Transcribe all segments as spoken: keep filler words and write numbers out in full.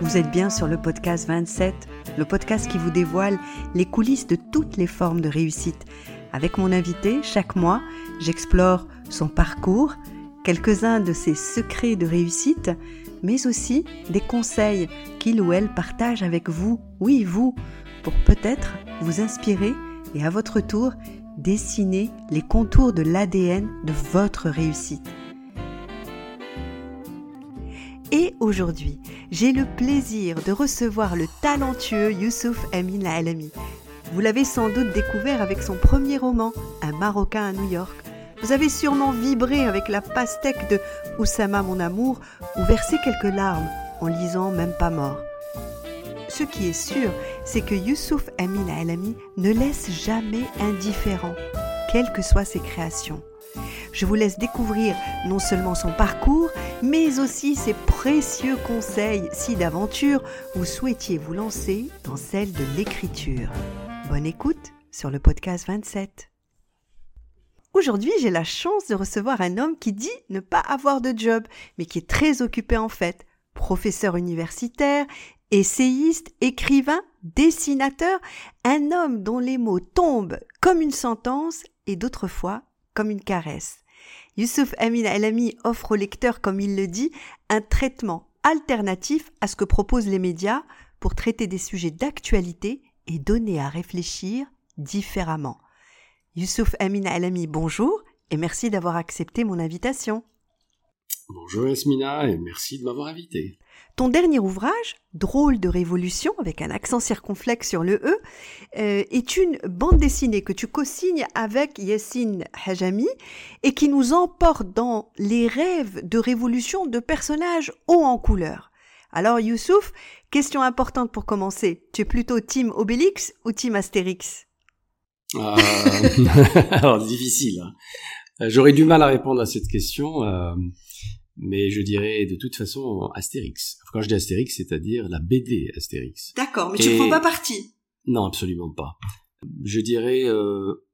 Vous êtes bien sur le podcast vingt-sept, le podcast qui vous dévoile les coulisses de toutes les formes de réussite. Avec mon invité, chaque mois, j'explore son parcours, quelques-uns de ses secrets de réussite, mais aussi des conseils qu'il ou elle partage avec vous, oui vous, pour peut-être vous inspirer et à votre tour dessiner les contours de l'A D N de votre réussite. Et aujourd'hui, j'ai le plaisir de recevoir le talentueux Youssouf Amine ElAlamy. Vous l'avez sans doute découvert avec son premier roman, Un marocain à New York. Vous avez sûrement vibré avec la pastèque de Oussama mon amour ou versé quelques larmes en lisant Même pas mort. Ce qui est sûr, c'est que Youssouf Amine ElAlamy ne laisse jamais indifférent, quelles que soient ses créations. Je vous laisse découvrir non seulement son parcours, mais aussi ses précieux conseils si d'aventure vous souhaitiez vous lancer dans celle de l'écriture. Bonne écoute sur le podcast vingt-sept. Aujourd'hui, j'ai la chance de recevoir un homme qui dit ne pas avoir de job, mais qui est très occupé en fait. Professeur universitaire, essayiste, écrivain, dessinateur, un homme dont les mots tombent comme une sentence et d'autres fois comme une caresse. Youssouf Amine ElAlamy offre au lecteur, comme il le dit, un traitement alternatif à ce que proposent les médias pour traiter des sujets d'actualité et donner à réfléchir différemment. Youssouf Amine ElAlamy, bonjour et merci d'avoir accepté mon invitation. Bonjour Yasmina et merci de m'avoir invité. Ton dernier ouvrage, Drôle de révolution, avec un accent circonflexe sur le E, euh, est une bande dessinée que tu co-signes avec Yassine Hajami et qui nous emporte dans les rêves de révolution de personnages hauts en couleur. Alors Youssouf, question importante pour commencer, tu es plutôt team Obélix ou team Astérix ? euh... Alors difficile, hein. J'aurais du mal à répondre à cette question, euh, mais je dirais de toute façon Astérix. Quand je dis Astérix, c'est-à-dire la B D Astérix. D'accord, mais et... tu ne prends pas parti. Non, absolument pas. Je dirais, euh,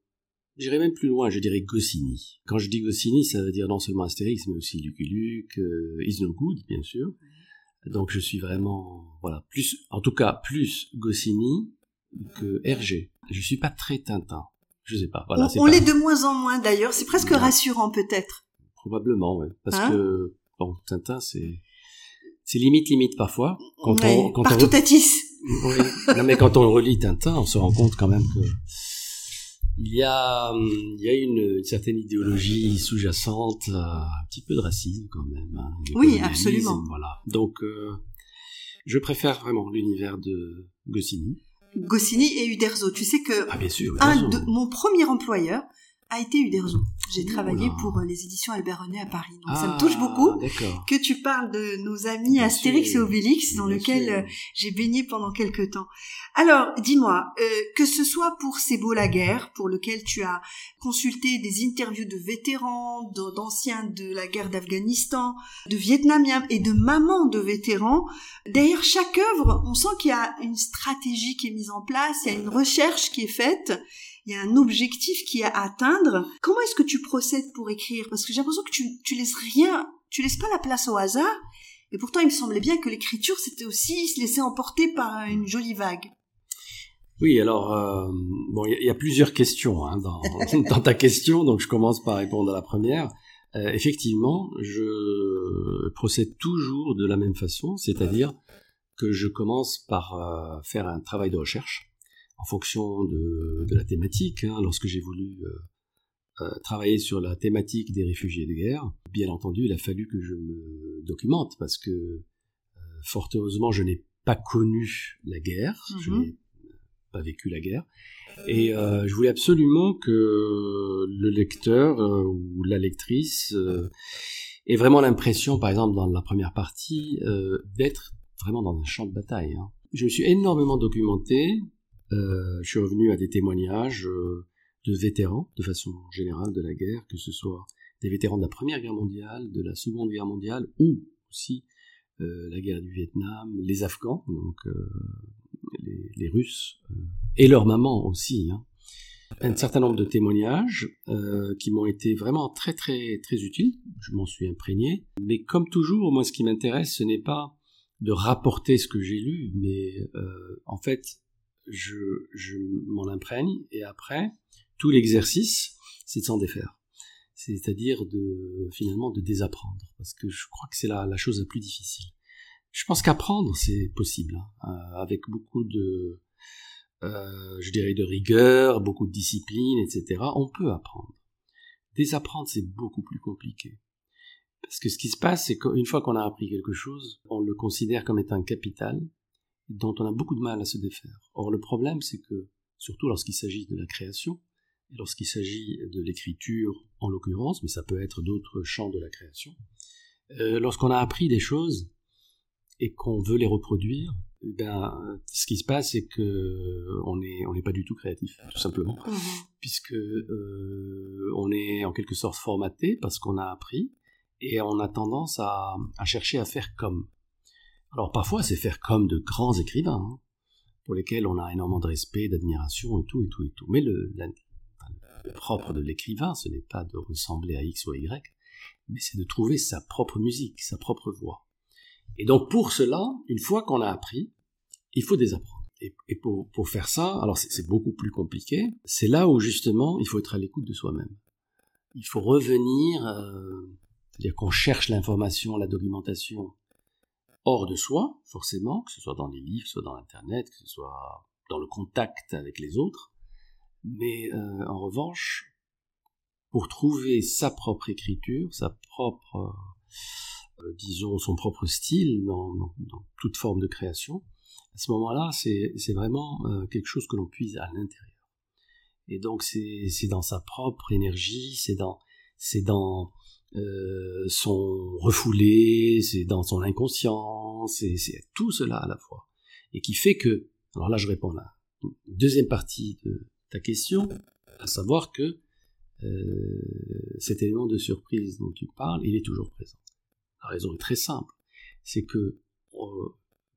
j'irais même plus loin, je dirais Goscinny. Quand je dis Goscinny, ça veut dire non seulement Astérix, mais aussi Lucky Luke, euh, Is No Good, bien sûr. Donc je suis vraiment, voilà, plus, en tout cas plus Goscinny que R G. Je suis pas très Tintin. Je sais pas. Voilà, on c'est on pas... l'est de moins en moins d'ailleurs. C'est presque ouais. Rassurant peut-être. Probablement, oui. Parce hein? que bon, Tintin, c'est c'est limite limite parfois. Quand ouais. on quand partout on re... Tatis. Oui. Non mais quand on relit Tintin, on se rend compte quand même que il y a il y a une, une certaine idéologie sous-jacente, un petit peu de racisme quand même. Hein, oui, absolument. Voilà. Donc, euh, je préfère vraiment l'univers de Goscinny. Goscinny et Uderzo. Tu sais que ah, bien sûr, un de, mon premier employeur a été Uderzo. J'ai travaillé Oula. pour les éditions Albert René à Paris. Donc ah, ça me touche beaucoup d'accord. que tu parles de nos amis bien Astérix sûr. et Obélix, dans bien lequel sûr. j'ai baigné pendant quelques temps. Alors, dis-moi, euh, que ce soit pour C'est beau la guerre, pour lequel tu as consulté des interviews de vétérans, d'anciens de la guerre d'Afghanistan, de Vietnamiens et de mamans de vétérans, derrière chaque œuvre, on sent qu'il y a une stratégie qui est mise en place, il y a une recherche qui est faite. Il y a un objectif qui est à atteindre. Comment est-ce que tu procèdes pour écrire ? Parce que j'ai l'impression que tu, tu laisses rien, tu laisses pas la place au hasard. Et pourtant, il me semblait bien que l'écriture, c'était aussi se laisser emporter par une jolie vague. Oui, alors, euh, bon, il y, y a plusieurs questions hein, dans, dans ta question, donc je commence par répondre à la première. Euh, effectivement, je procède toujours de la même façon, c'est-à-dire que je commence par euh, faire un travail de recherche. En fonction de, de la thématique, hein, lorsque j'ai voulu euh, euh, travailler sur la thématique des réfugiés de guerre, bien entendu, il a fallu que je me documente, parce que, euh, fort heureusement, je n'ai pas connu la guerre, mm-hmm. je n'ai pas vécu la guerre, et euh, je voulais absolument que le lecteur euh, ou la lectrice euh, ait vraiment l'impression, par exemple, dans la première partie, euh, d'être vraiment dans un champ de bataille. Hein. Je me suis énormément documenté. Euh, je suis revenu à des témoignages euh, de vétérans, de façon générale, de la guerre, que ce soit des vétérans de la Première Guerre mondiale, de la Seconde Guerre mondiale, ou aussi euh, la guerre du Vietnam, les Afghans, donc euh, les, les Russes, euh, et leurs mamans aussi, hein, un certain nombre de témoignages euh, qui m'ont été vraiment très très très utiles, je m'en suis imprégné, mais comme toujours, moi ce qui m'intéresse, ce n'est pas de rapporter ce que j'ai lu, mais euh, en fait, je, je m'en imprègne, et après, tout l'exercice, c'est de s'en défaire, c'est-à-dire de finalement de désapprendre, parce que je crois que c'est la, la chose la plus difficile. Je pense qu'apprendre, c'est possible, hein, avec beaucoup de, euh, je dirais, de rigueur, beaucoup de discipline, et cetera. On peut apprendre. Désapprendre, c'est beaucoup plus compliqué. Parce que ce qui se passe, c'est qu'une fois qu'on a appris quelque chose, on le considère comme étant un capital dont on a beaucoup de mal à se défaire. Or, le problème, c'est que, surtout lorsqu'il s'agit de la création, et lorsqu'il s'agit de l'écriture en l'occurrence, mais ça peut être d'autres champs de la création, euh, lorsqu'on a appris des choses, et qu'on veut les reproduire, ben, ce qui se passe, c'est qu'on n'est on n'est pas du tout créatif, tout simplement, mmh. puisque euh, on est en quelque sorte formaté parce qu'on a appris, et on a tendance à, à chercher à faire comme. Alors parfois, c'est faire comme de grands écrivains, hein, pour lesquels on a énormément de respect, d'admiration, et tout, et tout, et tout. Mais le, la, le propre de l'écrivain, ce n'est pas de ressembler à X ou à Y, mais c'est de trouver sa propre musique, sa propre voix. Et donc pour cela, une fois qu'on a appris, il faut désapprendre. Et, et pour, pour faire ça, alors c'est, c'est beaucoup plus compliqué, c'est là où justement il faut être à l'écoute de soi-même. Il faut revenir, euh, c'est-à-dire qu'on cherche l'information, la documentation hors de soi, forcément, que ce soit dans les livres, que ce soit dans Internet, que ce soit dans le contact avec les autres. Mais euh, en revanche, pour trouver sa propre écriture, sa propre... Euh, Euh, disons, son propre style dans, dans, dans toute forme de création, à ce moment-là, c'est, c'est vraiment euh, quelque chose que l'on puise à l'intérieur. Et donc, c'est, c'est dans sa propre énergie, c'est dans, c'est dans euh, son refoulé, c'est dans son inconscient, c'est, c'est tout cela à la fois. Et qui fait que, alors là, je réponds à la deuxième partie de ta question, à savoir que euh, cet élément de surprise dont tu parles, il est toujours présent. La raison est très simple, c'est que euh,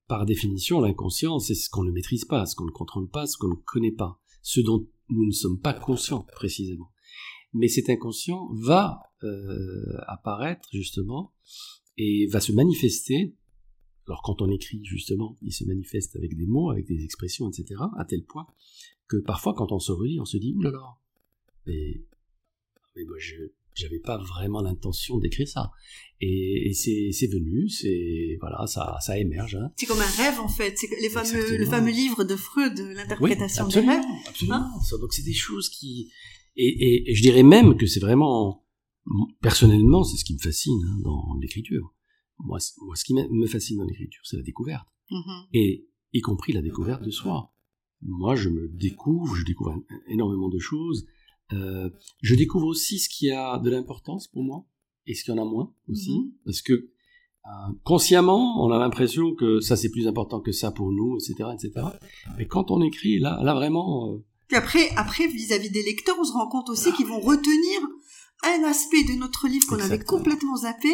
par définition, l'inconscient, c'est ce qu'on ne maîtrise pas, ce qu'on ne contrôle pas, ce qu'on ne connaît pas, ce dont nous ne sommes pas conscients précisément. Mais cet inconscient va euh, apparaître justement et va se manifester. Alors quand on écrit justement, il se manifeste avec des mots, avec des expressions, et cetera, à tel point que parfois quand on se relit, on se dit « Ouh là là, mais, mais moi je... » J'avais pas vraiment l'intention d'écrire ça. Et, et c'est, c'est venu, c'est, voilà, ça, ça émerge, hein. C'est comme un rêve, en fait. C'est les fameux, le fameux livre de Freud, L'interprétation oui, des rêves. Absolument. Hein? Donc c'est des choses qui, et, et, et je dirais même que c'est vraiment, personnellement, c'est ce qui me fascine, hein, dans l'écriture. Moi, moi, ce qui me fascine dans l'écriture, c'est la découverte. Mm-hmm. Et, y compris la découverte de soi. Moi, je me découvre, je découvre énormément de choses. Euh, je découvre aussi ce qui a de l'importance pour moi et ce qui en a moins aussi, mmh. parce que euh, consciemment on a l'impression que ça c'est plus important que ça pour nous, etc., etc. Mais quand on écrit là, là vraiment euh... puis après, après vis-à-vis des lecteurs on se rend compte aussi ah. qu'ils vont retenir un aspect de notre livre qu'on Exactement. avait complètement zappé,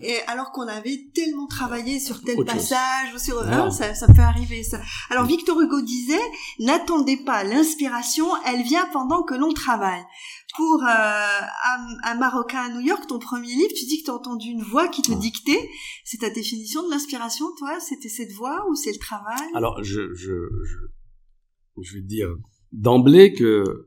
et alors qu'on avait tellement travaillé sur tel Autre passage, ou sur, hein, ça, ça peut arriver, ça. Alors, Victor Hugo disait, n'attendez pas l'inspiration, elle vient pendant que l'on travaille. Pour, euh, un, un Marocain à New York, ton premier livre, tu dis que t'as entendu une voix qui te ouais. dictait. C'est ta définition de l'inspiration, toi? C'était cette voix, ou c'est le travail? Alors, je, je, je, je vais te dire d'emblée que,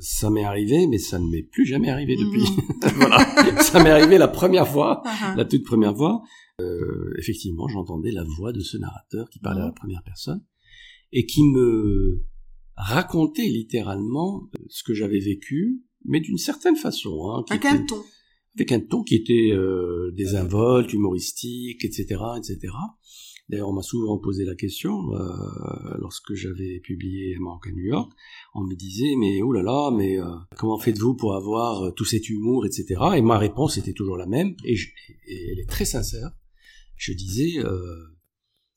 ça m'est arrivé, mais ça ne m'est plus jamais arrivé depuis. Mmh. Voilà, ça m'est arrivé la première fois, uh-huh. la toute première fois. Euh, effectivement, j'entendais la voix de ce narrateur qui parlait mmh. à la première personne et qui me racontait littéralement ce que j'avais vécu, mais d'une certaine façon. Hein, qui avec était, un ton. Avec un ton qui était euh, désinvolte, humoristique, et cetera, et cetera. D'ailleurs, on m'a souvent posé la question, euh, lorsque j'avais publié Un marocain à New York, on me disait, mais oh là là, mais euh, comment faites-vous pour avoir euh, tout cet humour, et cetera. Et ma réponse était toujours la même, et, je, et elle est très sincère. Je disais, euh,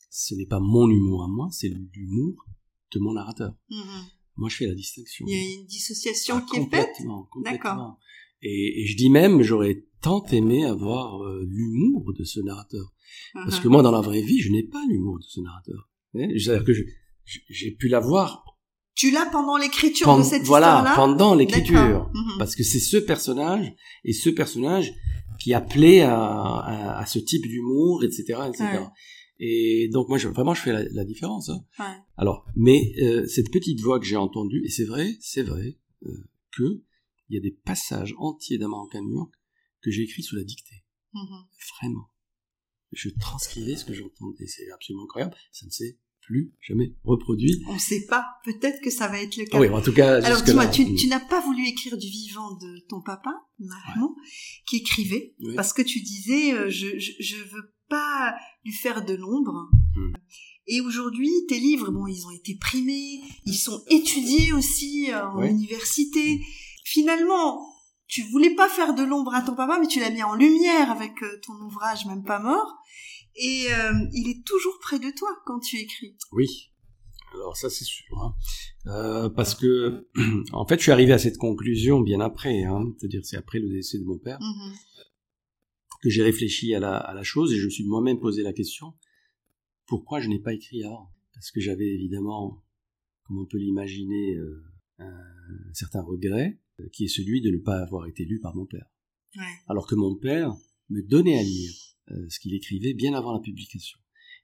ce n'est pas mon humour à moi, c'est l'humour de mon narrateur. Mm-hmm. Moi, je fais la distinction. Il y a une dissociation ah, qui est faite. Complètement, complètement. D'accord. Et, et je dis même, j'aurais tant aimé avoir euh, l'humour de ce narrateur. Uh-huh. Parce que moi, dans la vraie vie, je n'ai pas l'humour de ce narrateur. C'est-à-dire que je, je, j'ai pu l'avoir tu l'as pendant l'écriture Pen- de cette voilà, histoire-là. Voilà, pendant l'écriture. Mmh. Parce que c'est ce personnage, et ce personnage qui appelait à, à, à ce type d'humour, et cetera, et cetera. Ouais. Et donc, moi, je, vraiment, je fais la, la différence. Hein. Ouais. Alors, mais euh, cette petite voix que j'ai entendue, et c'est vrai, c'est vrai, euh, que il y a des passages entiers d'un marocain à New York que j'ai écrits sous la dictée. Mmh. Vraiment. Je transcrivais ce que j'entendais. C'est absolument incroyable. Ça ne s'est plus jamais reproduit. On ne sait pas. Peut-être que ça va être le cas. Oui, en tout cas. Alors, dis-moi, là, tu, oui. tu n'as pas voulu écrire du vivant de ton papa, Mahmoud, ouais. qui écrivait, oui. parce que tu disais, euh, je, je, je veux pas lui faire de l'ombre. Mmh. Et aujourd'hui, tes livres, bon, ils ont été primés, ils sont étudiés aussi euh, en ouais. université. Finalement, tu voulais pas faire de l'ombre à ton papa, mais tu l'as mis en lumière avec euh, ton ouvrage, Même pas mort. Et euh, il est toujours près de toi quand tu écris. Oui, alors ça c'est sûr. Hein. Euh, parce que, en fait, je suis arrivé à cette conclusion bien après, hein, c'est-à-dire c'est après le décès de mon père, mm-hmm. que j'ai réfléchi à la, à la chose et je me suis moi-même posé la question, pourquoi je n'ai pas écrit avant ? Parce que j'avais évidemment, comme on peut l'imaginer, euh, un certain regret, euh, qui est celui de ne pas avoir été lu par mon père. Ouais. Alors que mon père me donnait à lire. Euh, ce qu'il écrivait bien avant la publication.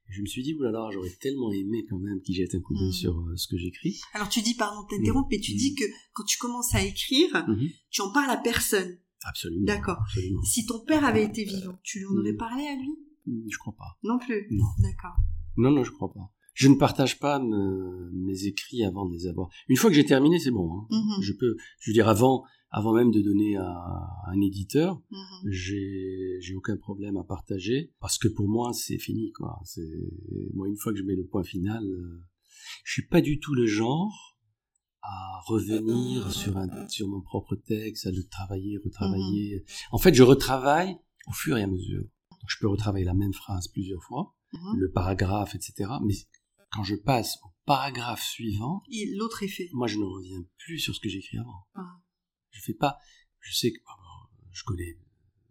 Et je me suis dit, oulala, j'aurais tellement aimé quand même qu'il jette un coup d'œil mmh. sur euh, ce que j'écris. Alors tu dis, pardon de t'interrompre, mmh. mais tu mmh. dis que quand tu commences à écrire, mmh. tu en parles à personne. Absolument. D'accord. Absolument. Si ton père avait été vivant, tu lui en aurais mmh. parlé à lui ? Je crois pas. Non plus ? Non. D'accord. Non, non, je crois pas. Je ne partage pas me, mes écrits avant de les avoir. Une fois que j'ai terminé, c'est bon. Hein. Mmh. Je peux, je veux dire, avant... Avant même de donner à un éditeur, mm-hmm. j'ai, j'ai aucun problème à partager, parce que pour moi, c'est fini, quoi. C'est, moi, une fois que je mets le point final, euh, je suis pas du tout le genre à revenir sur un, sur mon propre texte, à le travailler, retravailler. Mm-hmm. En fait, je retravaille au fur et à mesure. Donc, je peux retravailler la même phrase plusieurs fois, mm-hmm. le paragraphe, et cetera. Mais quand je passe au paragraphe suivant, et l'autre est fait. Moi, je ne reviens plus sur ce que j'écris avant. Ah. Je fais pas, je sais que, je connais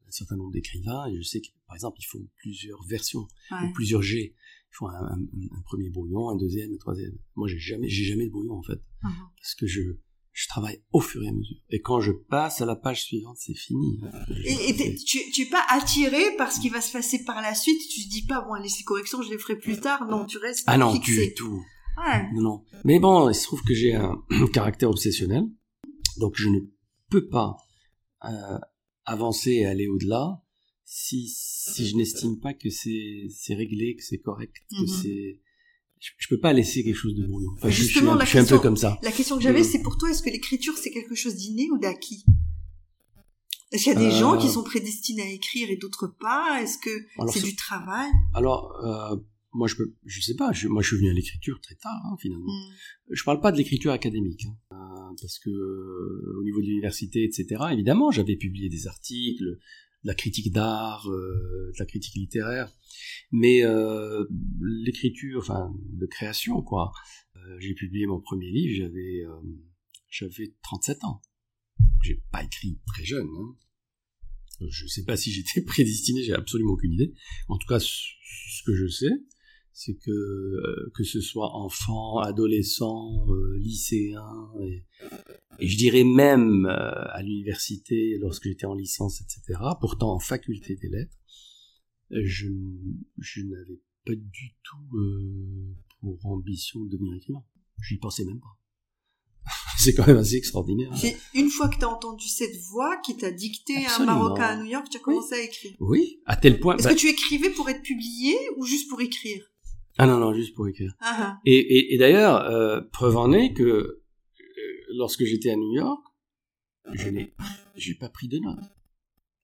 un certain nombre d'écrivains et je sais que, par exemple, ils font plusieurs versions, ouais. ou plusieurs jets. Ils font un, un, un premier brouillon, un deuxième, un troisième. Moi, j'ai jamais, j'ai jamais de brouillon, en fait. Uh-huh. Parce que je, je travaille au fur et à mesure. Et quand je passe à la page suivante, c'est fini. Et, et tu, tu es pas attiré par ce qui va se passer par la suite? Tu te dis pas, bon, allez, ces corrections, je les ferai plus tard. Non, tu restes fixé. Ah non, fixé. Du tout. Ouais. Non, non. Mais bon, il se trouve que j'ai un caractère obsessionnel. Donc, je ne peut pas euh, avancer et aller au-delà si si je n'estime pas que c'est c'est réglé, que c'est correct, que mm-hmm. c'est je, je peux pas laisser quelque chose de brouillon. Enfin, justement, je, je, suis, je question, suis un peu comme ça. La question que j'avais, c'est pour toi, est-ce que l'écriture c'est quelque chose d'inné ou d'acquis? Est-ce qu'il y a des euh... gens qui sont prédestinés à écrire et d'autres pas? Est-ce que alors, c'est, c'est du travail? Alors euh, moi je peux je sais pas. Je, moi je suis venu à l'écriture très tard hein, finalement. Mm. Je parle pas de l'écriture académique. Hein. Parce que euh, au niveau de l'université, et cetera, évidemment, j'avais publié des articles, de la critique d'art, euh, de la critique littéraire, mais euh, l'écriture, enfin, de création, quoi. Euh, j'ai publié mon premier livre, j'avais, euh, j'avais trente-sept ans. Donc, j'ai pas écrit très jeune. Hein. Je sais pas si j'étais prédestiné, j'ai absolument aucune idée. En tout cas, ce que je sais, c'est que euh, que ce soit enfant, adolescent, euh, lycéen, et, et je dirais même euh, à l'université, lorsque j'étais en licence, et cetera, pourtant en faculté des lettres, je, je n'avais pas du tout euh, pour ambition de devenir écrivain. Je n'y pensais même pas. C'est quand même assez extraordinaire. Hein. C'est une fois que tu as entendu cette voix qui t'a dicté absolument. Un Marocain à New York, tu as commencé oui. à écrire. Oui, à tel point... Est-ce bah... que tu écrivais pour être publié ou juste pour écrire ? Ah non, non, juste pour écrire. Uh-huh. Et, et, et d'ailleurs, euh, preuve en est que euh, lorsque j'étais à New York, je n'ai j'ai pas pris de notes.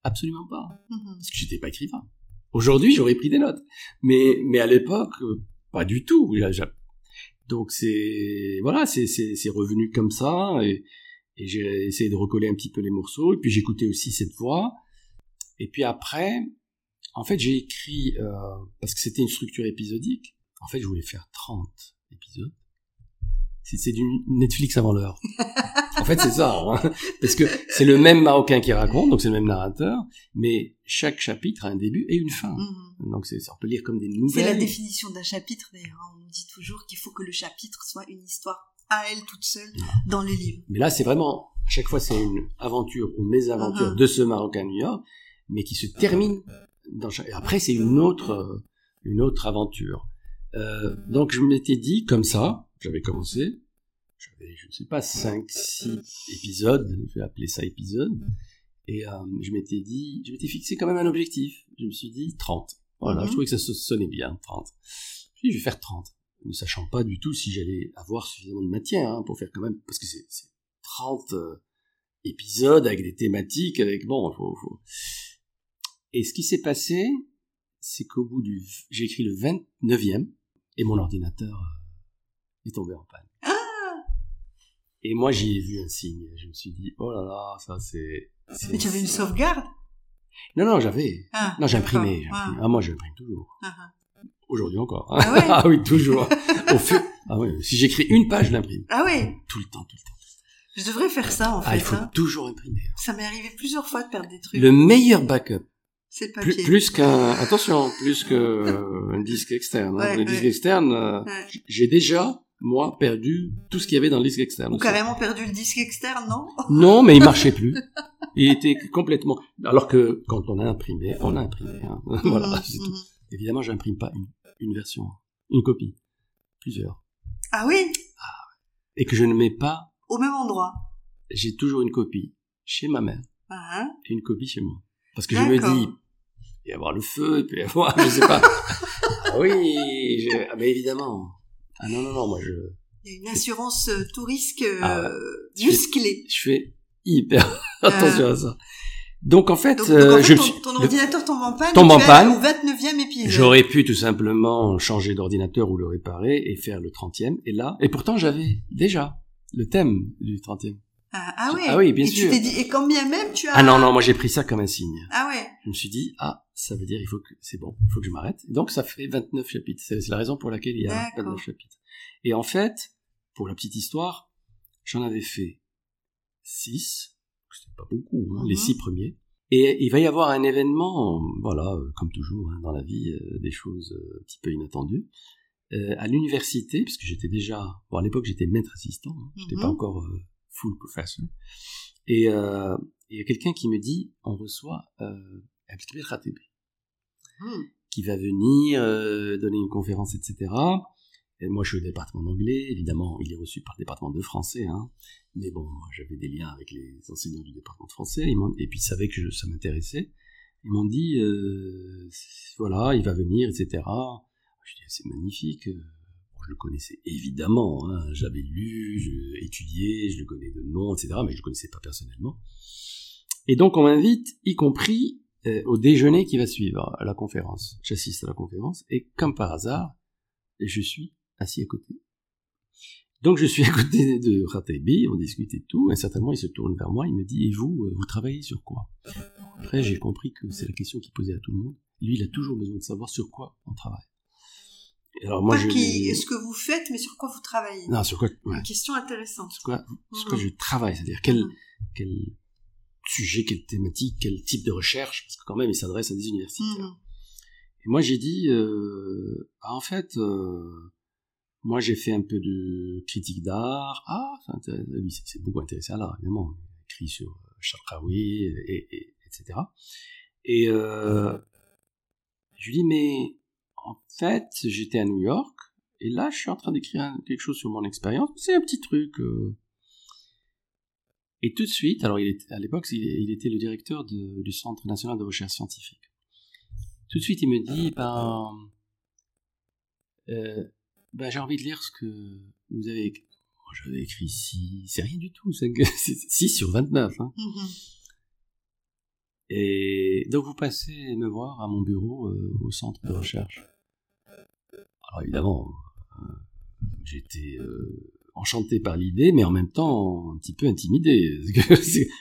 Absolument pas. Uh-huh. Parce que j'étais pas écrivain. Aujourd'hui, j'aurais pris des notes. Mais, mais à l'époque, euh, pas du tout. J'a, j'a... Donc c'est, voilà, c'est, c'est, c'est revenu comme ça. Et, et j'ai essayé de recoller un petit peu les morceaux. Et puis j'écoutais aussi cette voix. Et puis après, en fait, j'ai écrit, euh, parce que c'était une structure épisodique. En fait, je voulais faire trente épisodes. C'est, c'est du Netflix avant l'heure. En fait, c'est ça. Hein. Parce que c'est le même Marocain qui raconte, donc c'est le même narrateur, mais chaque chapitre a un début et une fin. Mm-hmm. Donc, c'est, ça, on peut lire comme des nouvelles. C'est la définition d'un chapitre, d'ailleurs. On nous dit toujours qu'il faut que le chapitre soit une histoire à elle toute seule dans les livres. Mais là, c'est vraiment, à chaque fois, c'est une aventure ou mésaventure uh-huh. de ce Marocain à New York, mais qui se termine. Dans chaque... Et après, c'est une autre, une autre aventure. Euh, donc, je m'étais dit, comme ça, j'avais commencé, j'avais, je ne sais pas, cinq six épisodes, je vais appeler ça épisode, et euh, je m'étais dit, je m'étais fixé quand même un objectif. Je me suis dit trente. Voilà, mm-hmm. je trouvais que ça sonnait bien, trente. Puis je vais faire trente, ne sachant pas du tout si j'allais avoir suffisamment de matière hein, pour faire quand même, parce que c'est, c'est trente euh, épisodes avec des thématiques, avec bon, faut, faut. Et ce qui s'est passé, c'est qu'au bout du, j'ai écrit le vingt-neuvième et mon ordinateur est tombé en panne. Ah! Et moi j'y ai vu un signe. Je me suis dit oh là là, ça c'est. c'est Mais tu avais une sauvegarde? Non, non, j'avais. Ah, non, j'imprimais. Ah. ah, moi, j'imprime toujours. Ah. Aujourd'hui encore. Hein. Ah, ouais. ah oui, toujours. Au fur... Ah oui, si j'écris une page, je l'imprime. Ah oui. Tout le temps, tout le temps. Je devrais faire ça, en ah, fait. Ah, il faut hein. toujours imprimer. Ça m'est arrivé plusieurs fois de perdre des trucs. Le meilleur backup. C'est le papier. Plus, plus qu'un, attention, plus qu'un euh, disque externe. Hein. Ouais, le ouais. disque externe, euh, ouais. j'ai déjà, moi, perdu tout ce qu'il y avait dans le disque externe. Ou carrément perdu le disque externe, non? Non, mais il marchait plus. Il était complètement... Alors que quand on a imprimé, on a imprimé. Hein. Voilà, mmh, c'est mmh. tout. Évidemment, j'imprime pas une, une version, une copie, plusieurs. Ah oui? Ah, et que je ne mets pas... Au même endroit. J'ai toujours une copie chez ma mère uh-huh. et une copie chez moi. Parce que D'accord. je me dis, il peut y avoir le feu, il peut y avoir... Je sais pas. ah oui, je... ah, mais évidemment. Ah non, non, non, moi je... Il y a une assurance je... tout risque euh, ah, musclée. Je fais... hyper attention euh... à ça. Donc en fait, donc, donc, en fait je... ton, ton ordinateur tombe en panne, tombe en panne. Au vingt-neuvième épisode. J'aurais pu tout simplement changer d'ordinateur ou le réparer et faire le trentième. Et là, et pourtant j'avais déjà le thème du trentième. Ah, ah oui. Ah oui, bien et sûr. Tu t'es dit, et quand bien même tu as. Ah non non, moi j'ai pris ça comme un signe. Ah ouais. Je me suis dit ah ça veut dire il faut que c'est bon, il faut que je m'arrête. Et donc ça fait vingt-neuf chapitres. C'est, c'est la raison pour laquelle il y a D'accord. vingt-neuf chapitres. Et en fait, pour la petite histoire, j'en avais fait six, c'est pas beaucoup, hein, mm-hmm. les six premiers. Et il va y avoir un événement, voilà, comme toujours hein, dans la vie, euh, des choses euh, un petit peu inattendues. Euh, à l'université, puisque j'étais déjà, bon, à l'époque j'étais maître assistant, hein, j'étais mm-hmm. pas encore euh, full professor. Et euh, il y a quelqu'un qui me dit, on reçoit euh, Albert Ratté, mm. qui va venir euh, donner une conférence, et cetera. Et moi, je suis au département d'anglais. Évidemment, il est reçu par le département de français. Hein. Mais bon, moi, j'avais des liens avec les enseignants du département de français. Ils m'ont... Et puis, ils savaient que je... ça m'intéressait. Ils m'ont dit, euh, voilà, il va venir, et cetera. Je dis, c'est magnifique. Bon, je le connaissais évidemment. Hein. J'avais lu, je... étudié, je le connais de nom, et cetera. Mais je le connaissais pas personnellement. Et donc, on m'invite, y compris euh, au déjeuner qui va suivre à la conférence. J'assiste à la conférence. Et comme par hasard, je suis assis à côté. Donc je suis à côté de Khatibi, on discutait de tout, et certainement il se tourne vers moi, il me dit « Et vous, vous travaillez sur quoi ?» Après j'ai compris que c'est la question qu'il posait à tout le monde. Lui, il a toujours besoin de savoir sur quoi on travaille. Alors, moi, Pas je... qui... ce que vous faites, mais sur quoi vous travaillez. Non, sur quoi... Ouais. Une question intéressante. Sur quoi, mmh. sur quoi je travaille, c'est-à-dire quel, mmh. quel sujet, quelle thématique, quel type de recherche, parce que quand même il s'adresse à des universitaires. Mmh. Et moi j'ai dit euh... « Ah en fait... Euh... Moi, j'ai fait un peu de critique d'art. Ah, c'est, lui, c'est, c'est beaucoup intéressé à l'art, évidemment. Il écrit sur Charkaoui, et, et, et cetera. Et euh, je lui dis, mais en fait, j'étais à New York, et là, je suis en train d'écrire quelque chose sur mon expérience. C'est un petit truc. Euh. Et tout de suite, alors il est, à l'époque, il, il était le directeur de, du Centre national de recherche scientifique. Tout de suite, il me dit, ben... Euh, Ben, j'ai envie de lire ce que vous avez écrit. Bon, j'avais écrit six, c'est rien du tout, c'est six sur vingt-neuf. Hein. Mm-hmm. Et donc vous passez me voir à mon bureau euh, au centre de recherche. Alors évidemment, euh, j'étais euh, enchanté par l'idée, mais en même temps un petit peu intimidé.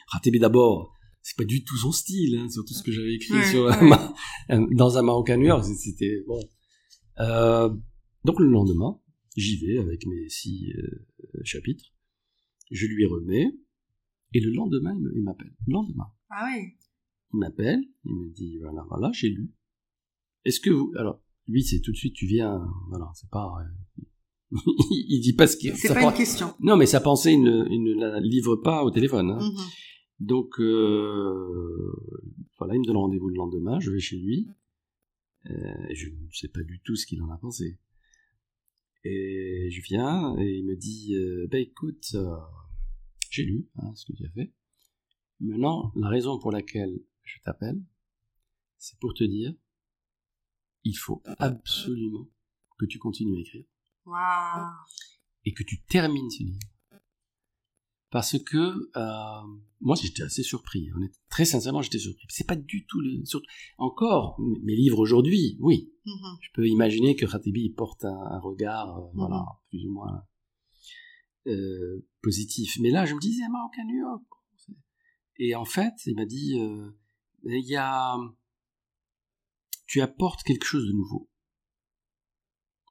Ratébé d'abord, c'est pas du tout son style, hein, surtout ce que j'avais écrit ouais, sur, ouais. dans un Marocain à New York, c'était bon. Euh, Donc le lendemain, j'y vais avec mes six euh, chapitres, je lui remets, et le lendemain, il, me, il m'appelle. Le lendemain. Ah oui. Il m'appelle, il me dit, voilà, voilà, j'ai lu. Est-ce que vous... Alors, lui, c'est tout de suite, tu viens... Voilà, c'est pas... Euh, Il dit pas ce qu'il... C'est pas une question. Non, mais sa pensée, il ne, il ne la livre pas au téléphone. Hein. Mm-hmm. Donc, euh, voilà, il me donne rendez-vous le lendemain, je vais chez lui. Euh, je ne sais pas du tout ce qu'il en a pensé. Et je viens, et il me dit, euh, ben bah, écoute, euh, j'ai lu hein, ce que tu as fait. Maintenant, la raison pour laquelle je t'appelle, c'est pour te dire, il faut absolument que tu continues à écrire. Wow. Et que tu termines ce livre. Parce que, euh, moi j'étais assez surpris, très sincèrement j'étais surpris. C'est pas du tout, le, surtout, encore, mes livres aujourd'hui, oui. Mm-hmm. Je peux imaginer que Khatibi porte un, un regard, euh, mm-hmm. voilà, plus ou moins euh, positif. Mais là je me disais, marocain à New York. Et en fait, il m'a dit, euh, il y a, tu apportes quelque chose de nouveau.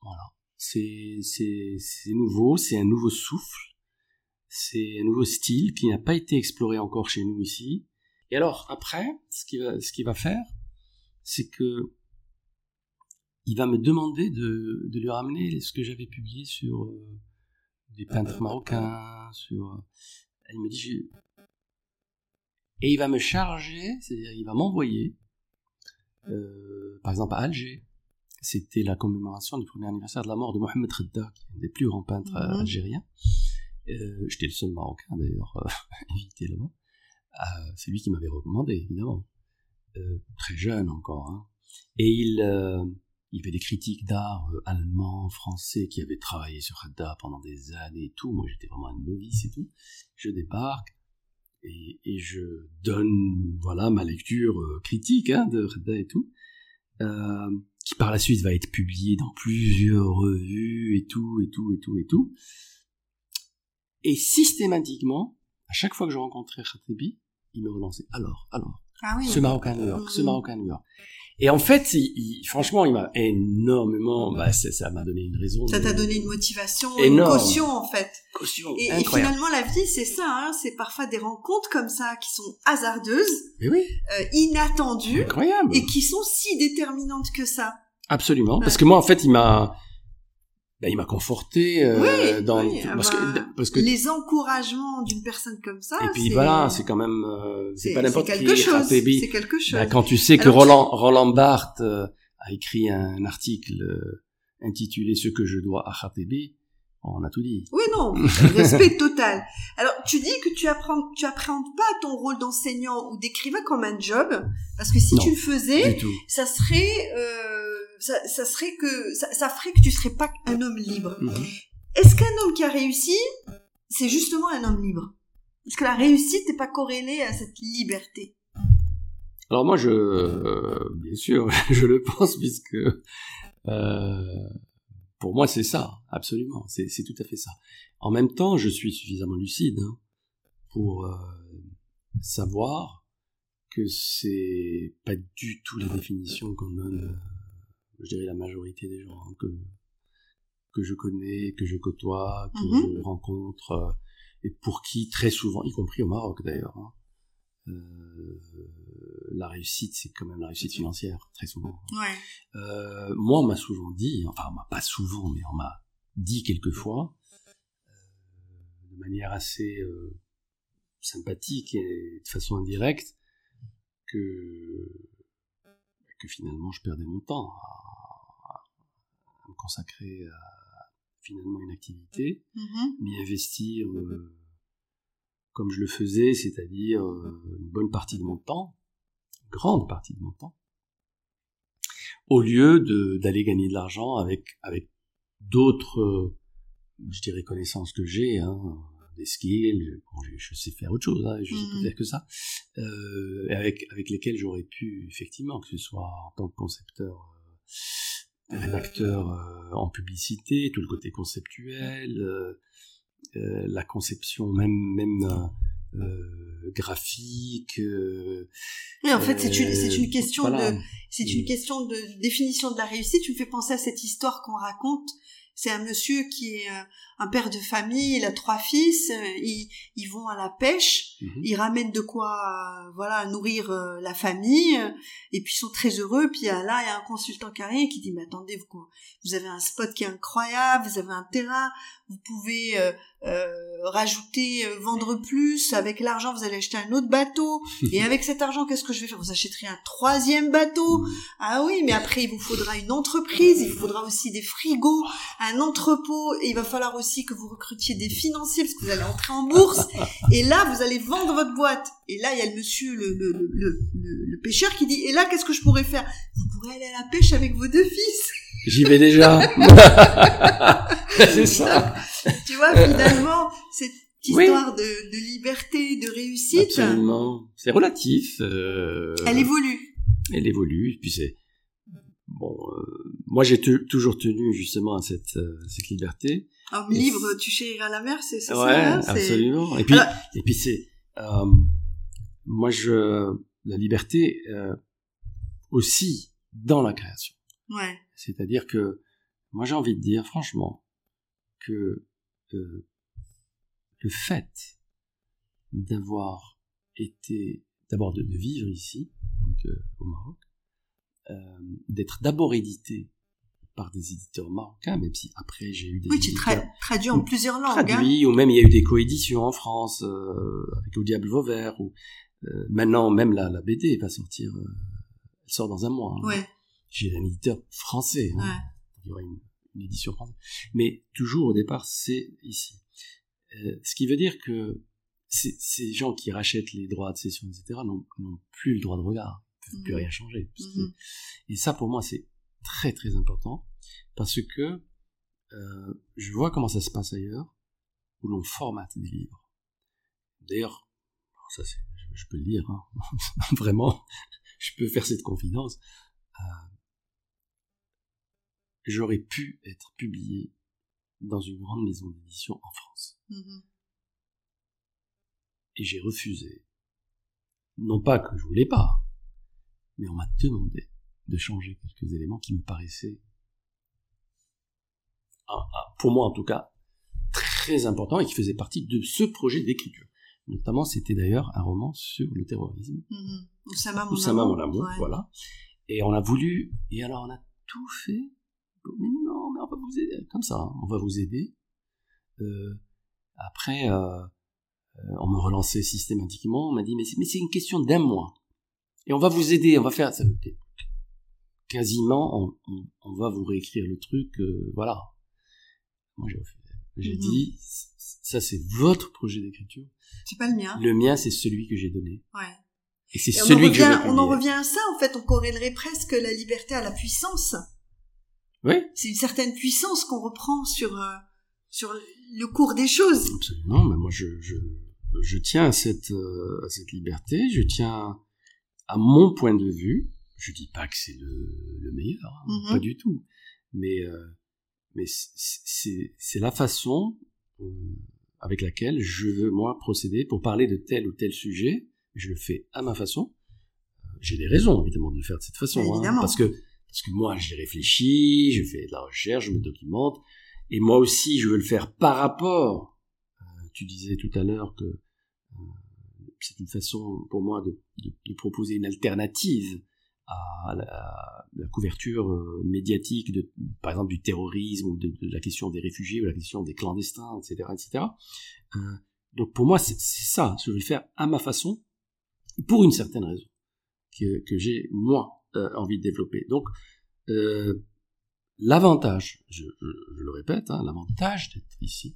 Voilà. C'est, c'est, c'est nouveau, c'est un nouveau souffle, c'est un nouveau style qui n'a pas été exploré encore chez nous ici. Et alors, après, ce qu'il va, ce qu'il va faire, c'est que il va me demander de, de lui ramener ce que j'avais publié sur euh, des peintres marocains, sur... Il me dit... Je... Et il va me charger, c'est-à-dire il va m'envoyer, euh, par exemple à Alger. C'était la commémoration du premier anniversaire de la mort de Mohamed Khadda, qui est un des plus grands peintres mmh. algériens. Euh, j'étais le seul Marocain, d'ailleurs, euh, invité là-bas. Euh, c'est lui qui m'avait recommandé, évidemment. Euh, très jeune encore. Hein. Et il, euh, il y avait des critiques d'art euh, allemands, français, qui avaient travaillé sur Khadda pendant des années et tout. Moi, j'étais vraiment un novice et tout. Je débarque et, et je donne voilà, ma lecture euh, critique hein, de Khadda et tout. Euh, qui par la suite va être publié dans plusieurs revues et tout, et tout, et tout, et tout. Et systématiquement, à chaque fois que je rencontrais Khatibi, il me relançait « Alors, alors, ah oui, ce Marocain à New York, ce Marocain à New York. » Et en fait, il, il, franchement, il m'a énormément... Bah, ça, ça m'a donné une raison. Ça de... t'a donné une motivation, énorme. Une caution, en fait. Caution, et, et finalement, la vie, c'est ça. Hein, c'est parfois des rencontres comme ça qui sont hasardeuses, mais oui. euh, inattendues, incroyable. Et qui sont si déterminantes que ça. Absolument. Ouais. Parce que moi, en fait, il m'a... Ben, il m'a conforté euh, oui, dans oui, parce, ben, que, parce que les encouragements d'une personne comme ça. Et puis c'est... voilà, c'est quand même euh, c'est, c'est pas n'importe c'est quelque qui. Chose, c'est quelque chose. Ben, quand tu sais que alors, Roland Roland Barthes euh, a écrit un article euh, intitulé "Ce que je dois à Khatibi", on a tout dit. Oui non, respect total. Alors tu dis que tu apprends, tu appréhendes pas ton rôle d'enseignant ou d'écrivain comme un job, parce que si non, tu le faisais, ça serait. Euh, Ça, ça serait que ça, ça ferait que tu serais pas un homme libre. Mm-hmm. Est-ce qu'un homme qui a réussi, c'est justement un homme libre? Est-ce que la réussite n'est pas corrélée à cette liberté? Alors moi, je euh, bien sûr, je le pense puisque euh, pour moi c'est ça, absolument, c'est, c'est tout à fait ça. En même temps, je suis suffisamment lucide hein, pour euh, savoir que c'est pas du tout la définition qu'on donne. Je dirais la majorité des gens hein, que, que je connais, que je côtoie, que mmh. je rencontre, euh, et pour qui, très souvent, y compris au Maroc d'ailleurs, hein, euh, la réussite, c'est quand même la réussite financière, très souvent. Hein. Ouais. Euh, moi, on m'a souvent dit, enfin, on m'a pas souvent, mais on m'a dit quelquefois, euh, de manière assez euh, sympathique et de façon indirecte, que, que finalement, je perdais mon temps à me consacrer à finalement une activité, mm-hmm. m'y investir euh, comme je le faisais, c'est-à-dire euh, une bonne partie de mon temps, une grande partie de mon temps, au lieu de, d'aller gagner de l'argent avec, avec d'autres, euh, je dirais, connaissances que j'ai, hein, des skills, bon, je, je sais faire autre chose, hein, je mm-hmm. sais plus faire que ça, euh, et avec, avec lesquelles j'aurais pu, effectivement, que ce soit en tant que concepteur... Euh, rédacteur euh, en publicité, tout le côté conceptuel, euh, euh, la conception même même euh, graphique. Euh, Mais en fait, euh, c'est une c'est une question voilà. de c'est une question de définition de la réussite. Tu me fais penser à cette histoire qu'on raconte C'est un monsieur qui est un père de famille, il a trois fils, ils, ils vont à la pêche, mmh. ils ramènent de quoi voilà nourrir la famille, et puis ils sont très heureux. Puis là, il y a un consultant qui arrive qui dit « Mais attendez, vous, vous avez un spot qui est incroyable, vous avez un terrain, vous pouvez euh, euh, rajouter, euh, vendre plus, avec l'argent, vous allez acheter un autre bateau, et avec cet argent, qu'est-ce que je vais faire ? Vous achèterez un troisième bateau ? Ah oui, mais après, il vous faudra une entreprise, il vous faudra aussi des frigos, un entrepôt, et il va falloir aussi que vous recrutiez des financiers parce que vous allez entrer en bourse, et là vous allez vendre votre boîte. Et là il y a le monsieur le, le, le, le, le pêcheur qui dit et là qu'est-ce que je pourrais faire? Vous pourrez aller à la pêche avec vos deux fils. J'y vais déjà. C'est ça. Donc, tu vois finalement cette histoire oui. de, de liberté, de réussite. Absolument. C'est relatif. Euh... Elle évolue. Elle évolue. Puis c'est bon. Euh... Moi j'ai t- toujours tenu justement à cette, euh, cette liberté. Un livre, tu chériras la mer, c'est, c'est ouais, ça. Ouais, absolument. Et puis, ah. et puis c'est, euh, moi je, la liberté euh, aussi dans la création. Ouais. C'est-à-dire que moi j'ai envie de dire franchement que euh, le fait d'avoir été, d'abord de, de vivre ici, donc euh, au Maroc, euh, d'être d'abord édité par des éditeurs marocains, même si après j'ai eu des oui, éditeurs... Oui, tu tra- traduis en plusieurs langues. Traduit, hein. Ou même il y a eu des coéditions en France, euh, avec Au Diable Vauvert, ou euh, maintenant même la, la B D va sortir, euh, elle sort dans un mois. Hein, ouais. J'ai un éditeur français, hein, ouais. Il y aura une, une édition française. Mais toujours au départ, c'est ici. Euh, ce qui veut dire que ces, ces gens qui rachètent les droits de cession, et cetera, n'ont, n'ont plus le droit de regard, ne peuvent mmh. plus rien changer. Parce que, mmh. et ça, pour moi, c'est très très important parce que euh, je vois comment ça se passe ailleurs où l'on formate des livres. D'ailleurs, ça c'est, je peux le dire, hein, vraiment, je peux faire cette confidence. Euh, j'aurais pu être publié dans une grande maison d'édition en France, mmh. et j'ai refusé. Non pas que je voulais pas, mais on m'a demandé de changer quelques éléments qui me paraissaient, pour moi en tout cas, très importants et qui faisaient partie de ce projet d'écriture. Notamment, c'était d'ailleurs un roman sur le terrorisme. Mm-hmm. Oussama mon Oussama amour. Oussama mon amour, ouais. Voilà. Et on a voulu, et alors on a tout fait. Mais non, mais on va vous aider. Comme ça, on va vous aider. Euh, après, euh, on me relançait systématiquement, on m'a dit, mais c'est, mais c'est une question d'un mois. Et on va vous aider, on va faire... Ça, okay. Quasiment, on, on, on va vous réécrire le truc, euh, voilà. Moi, j'ai, j'ai mmh. dit, ça, c'est votre projet d'écriture. C'est pas le mien. Le mien, c'est celui que j'ai donné. Ouais. Et c'est et celui revient, que j'ai donné. On en revient à ça, en fait. On corrélerait presque la liberté à la puissance. Oui. C'est une certaine puissance qu'on reprend sur, euh, sur le cours des choses. Absolument. Mais moi, je, je, je tiens à cette, euh, à cette liberté. Je tiens à mon point de vue. Je dis pas que c'est le, le meilleur, hein, mm-hmm. pas du tout. Mais, euh, mais c'est, c'est, c'est la façon euh, avec laquelle je veux, moi, procéder pour parler de tel ou tel sujet. Je le fais à ma façon. J'ai des raisons, évidemment, de le faire de cette façon. Hein, parce que, parce que moi, j'y réfléchis, je fais de la recherche, je me documente. Et moi aussi, je veux le faire par rapport. Euh, tu disais tout à l'heure que euh, c'est une façon, pour moi, de, de, de proposer une alternative à la, la couverture euh, médiatique, de, par exemple, du terrorisme, ou de, de la question des réfugiés, ou la question des clandestins, et cetera et cetera. Euh, donc, pour moi, c'est, c'est ça. Je vais le faire à ma façon, pour une certaine raison, que, que j'ai, moi, euh, envie de développer. Donc, euh, l'avantage, je, je, je le répète, hein, l'avantage d'être ici,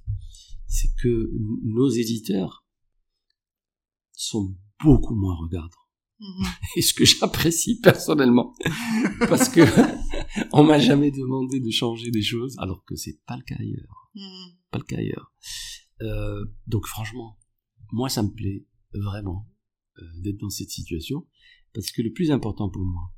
c'est que nos éditeurs sont beaucoup moins regardants. Mmh. Et ce que j'apprécie personnellement, parce que on m'a jamais demandé de changer des choses, alors que c'est pas le cas ailleurs, mmh. pas le cas ailleurs. Euh, donc franchement, moi ça me plaît vraiment euh, d'être dans cette situation, parce que le plus important pour moi,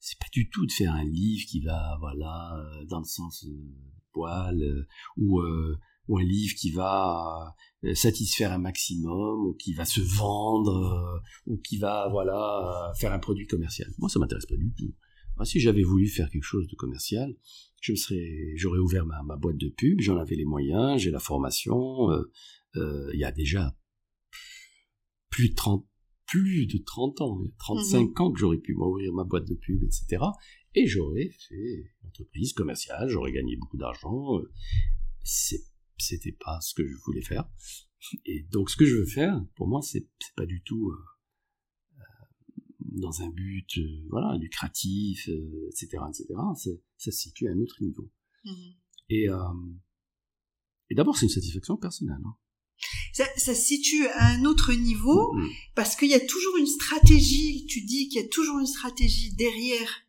c'est pas du tout de faire un livre qui va, voilà, dans le sens euh, poil euh, ou euh, ou un livre qui va satisfaire un maximum, ou qui va se vendre, ou qui va, voilà, faire un produit commercial. Moi, ça m'intéresse pas du tout. Bah, si j'avais voulu faire quelque chose de commercial, je me serais, j'aurais ouvert ma, ma boîte de pub, j'en avais les moyens, j'ai la formation. Euh, euh, il y a déjà plus de trente, plus de trente ans, trente-cinq mmh. ans que j'aurais pu m'ouvrir ma boîte de pub, et cetera. Et j'aurais fait une entreprise commerciale, j'aurais gagné beaucoup d'argent. C'est, c'était pas ce que je voulais faire. Et donc, ce que je veux faire, pour moi, c'est, c'est pas du tout euh, dans un but euh, voilà, lucratif, euh, et cetera, et cetera. C'est, ça se situe à un autre niveau. Mmh. Et, euh, et d'abord, c'est une satisfaction personnelle. Hein. Ça, ça se situe à un autre niveau, mmh. parce qu'il y a toujours une stratégie, tu dis qu'il y a toujours une stratégie derrière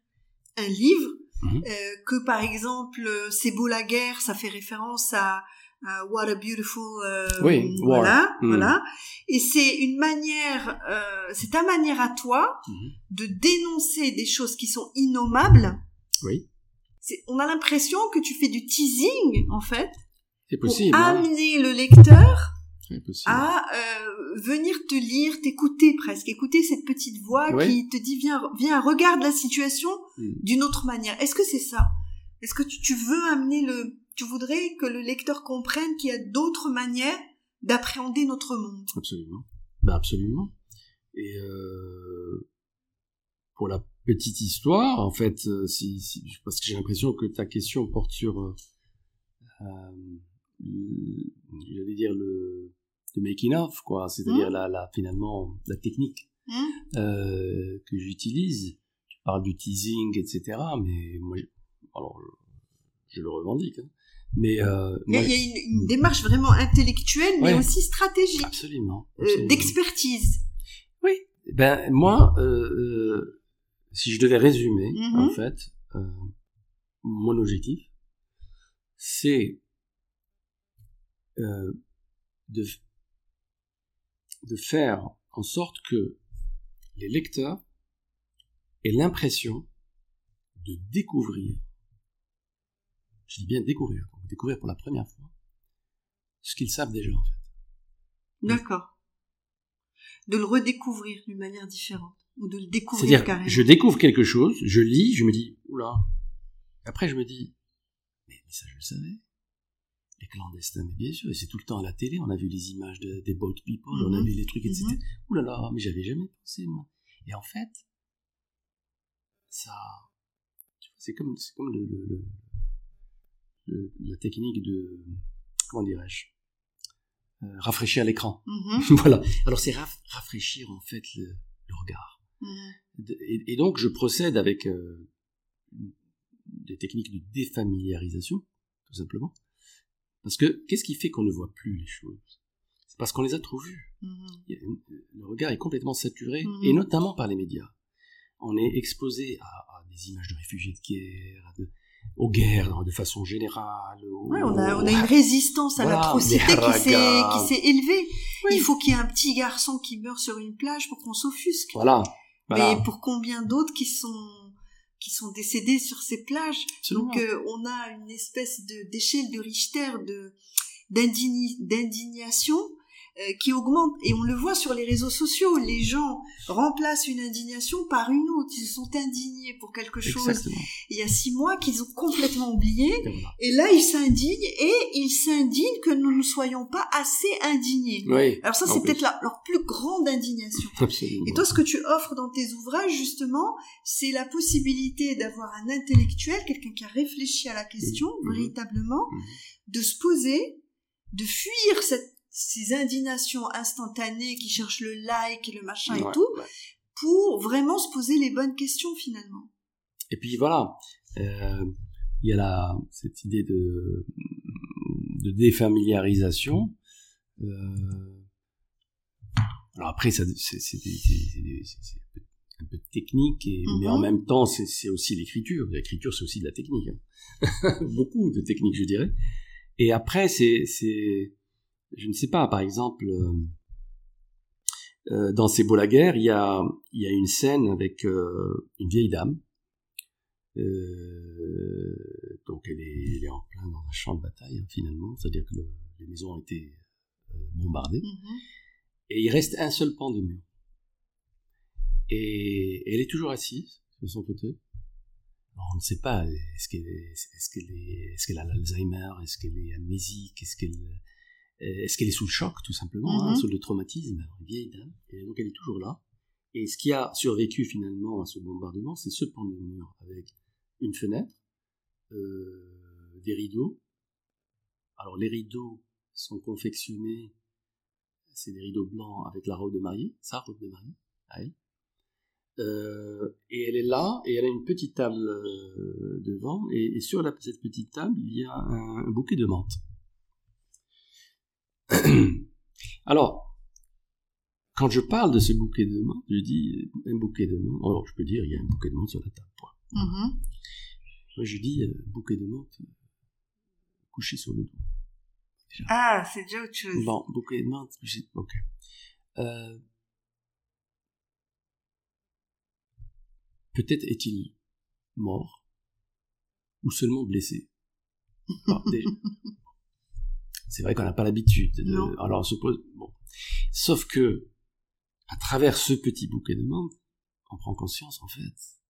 un livre, mmh. euh, que par exemple, C'est beau la guerre, ça fait référence à... Uh, what a beautiful, euh, oui, voilà, mm. voilà. Et c'est une manière, euh, c'est ta manière à toi mm-hmm. de dénoncer des choses qui sont innommables. Oui. C'est, on a l'impression que tu fais du teasing, en fait. C'est possible. Pour amener hein. le lecteur à euh, venir te lire, t'écouter presque, écouter cette petite voix oui. qui te dit viens, viens, regarde la situation mm. d'une autre manière. Est-ce que c'est ça? Est-ce que tu, tu veux amener le Tu voudrais que le lecteur comprenne qu'il y a d'autres manières d'appréhender notre monde. Absolument. Ben absolument. Et euh, pour la petite histoire, en fait, si, si, parce que j'ai l'impression que ta question porte sur, euh, le, j'allais dire, le, le making of, quoi, c'est-à-dire mmh. la, la, finalement la technique mmh. euh, que j'utilise. Tu parles du teasing, et cetera. Mais moi, alors, je le revendique, hein. Mais euh, il y a, moi, il y a une, une démarche vraiment intellectuelle, mais ouais, aussi stratégique, absolument, absolument. Euh, d'expertise. Oui. Ben moi, euh, euh, si je devais résumer, mm-hmm. en fait, euh, mon objectif, c'est euh, de de faire en sorte que les lecteurs aient l'impression de découvrir. Je dis bien découvrir, découvrir pour la première fois ce qu'ils savent déjà, en fait. D'accord. De le redécouvrir d'une manière différente, ou de le découvrir C'est-à-dire, carrément. C'est-à-dire, je découvre quelque chose, je lis, je me dis, oula. Après, je me dis, mais, mais ça, je le savais. Les clandestins, mais bien sûr, et c'est tout le temps à la télé, on a vu les images de, des boat people, mm-hmm. on a vu les trucs, et cetera. Mm-hmm. Oula là, mais j'avais jamais pensé, moi. Et en fait, ça, c'est comme, c'est comme le, le, le De, la technique de, comment dirais-je, euh, rafraîchir l'écran. Mm-hmm. Voilà. Alors, c'est raf, rafraîchir, en fait, le, le regard. Mm-hmm. De, et, et donc, je procède avec euh, des techniques de défamiliarisation, tout simplement. Parce que, qu'est-ce qui fait qu'on ne voit plus les choses? C'est parce qu'on les a trop vues. Mm-hmm. Le regard est complètement saturé, mm-hmm. et notamment par les médias. On est exposé à, à des images de réfugiés de guerre, à de... aux guerres de façon générale. Aux... Ouais, on, a, on a une résistance à voilà, l'atrocité qui s'est, qui s'est élevée. Oui. Il faut qu'il y ait un petit garçon qui meurt sur une plage pour qu'on s'offusque. Voilà. voilà. Mais pour combien d'autres qui sont, qui sont décédés sur ces plages. Absolument. Donc euh, on a une espèce de, d'échelle de Richter de, d'indigni, d'indignation euh, qui augmente. Et on le voit sur les réseaux sociaux. Les gens remplacent une indignation par une autre. Ils se sont indignés pour quelque chose. Exactement. Il y a six mois qu'ils ont complètement oublié. Et, voilà. Et là, ils s'indignent. Et ils s'indignent que nous ne soyons pas assez indignés. Oui, alors ça, c'est plus. peut-être la, leur plus grande indignation. Absolument. Et toi, ce que tu offres dans tes ouvrages, justement, c'est la possibilité d'avoir un intellectuel, quelqu'un qui a réfléchi à la question, mmh. véritablement, mmh. de se poser, de fuir cette ces indignations instantanées qui cherchent le like et le machin ouais, et tout, ouais. pour vraiment se poser les bonnes questions, finalement. Et puis, voilà, il euh, y a la, cette idée de, de défamiliarisation. Euh, alors après, ça, c'est, c'est, des, c'est, des, c'est un peu technique, et, mm-hmm. mais en même temps, c'est, c'est aussi l'écriture. L'écriture, c'est aussi de la technique. Hein. Beaucoup de techniques, je dirais. Et après, c'est... c'est je ne sais pas, par exemple, euh, dans C'est beau la guerre, il y a, il y a une scène avec euh, une vieille dame. Euh, donc, elle est, elle est en plein dans un champ de bataille, hein, finalement. C'est-à-dire que le, les maisons ont été euh, bombardées. Mm-hmm. Et il reste un seul pan de mur. Et, et elle est toujours assise sur son fauteuil. on ne sait pas, est-ce qu'elle, est-ce qu'elle, est, est-ce qu'elle a l'Alzheimer, est-ce qu'elle est amnésique, est-ce qu'elle, est-ce qu'elle est sous le choc, tout simplement, mm-hmm. hein, sous le traumatisme, une vieille dame, et donc elle est toujours là. Et ce qui a survécu finalement à ce bombardement, c'est ce pan de mur avec une fenêtre, euh, des rideaux. Alors les rideaux sont confectionnés, c'est des rideaux blancs avec la robe de mariée, sa robe de mariée, à elle. Euh, et elle est là, et elle a une petite table euh, devant, et, et sur la, cette petite table, il y a un, un bouquet de menthe. Alors, quand je parle de ce bouquet de menthe, je dis un bouquet de menthe. Alors, je peux dire il y a un bouquet de menthe sur la table. Point. Mm-hmm. Moi, je dis euh, bouquet de menthe couché sur le dos. Déjà. Ah, c'est déjà autre chose. Bon, bouquet de menthe couché. Ok. Euh, Peut-être est-il mort ou seulement blessé. Alors, déjà, c'est vrai qu'on n'a pas l'habitude. De, alors on se pose. Bon, sauf que à travers ce petit bouquet de menthe, on prend conscience en fait.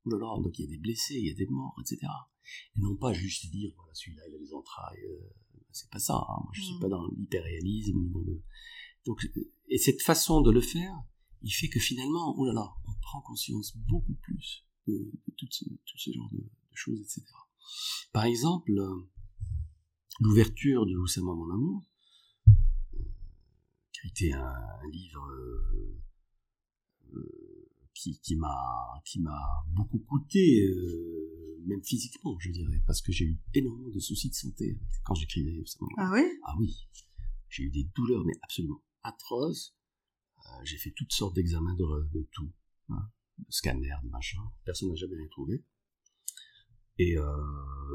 Oulala, donc il y a des blessés, il y a des morts, et cetera. Et non pas juste dire voilà celui-là il a les entrailles. Euh, c'est pas ça. Hein. Moi je mmh. suis pas dans l'hyperréalisme ni dans le. Donc et cette façon de le faire, il fait que finalement oulala, on prend conscience beaucoup plus. De, de tout, ce, tout ce genre de, de choses, et cetera. Par exemple, euh, l'ouverture de Oussama mon amour, euh, qui a été un, un livre euh, euh, qui, qui, m'a, qui m'a beaucoup coûté, euh, même physiquement, je dirais, parce que j'ai eu énormément de soucis de santé quand j'écrivais Oussama mon amour. Ah oui ? Ah oui, j'ai eu des douleurs, mais absolument atroces. Euh, j'ai fait toutes sortes d'examens de, de tout. Hein. De scanner, de machin, personne n'a jamais rien trouvé. Et euh,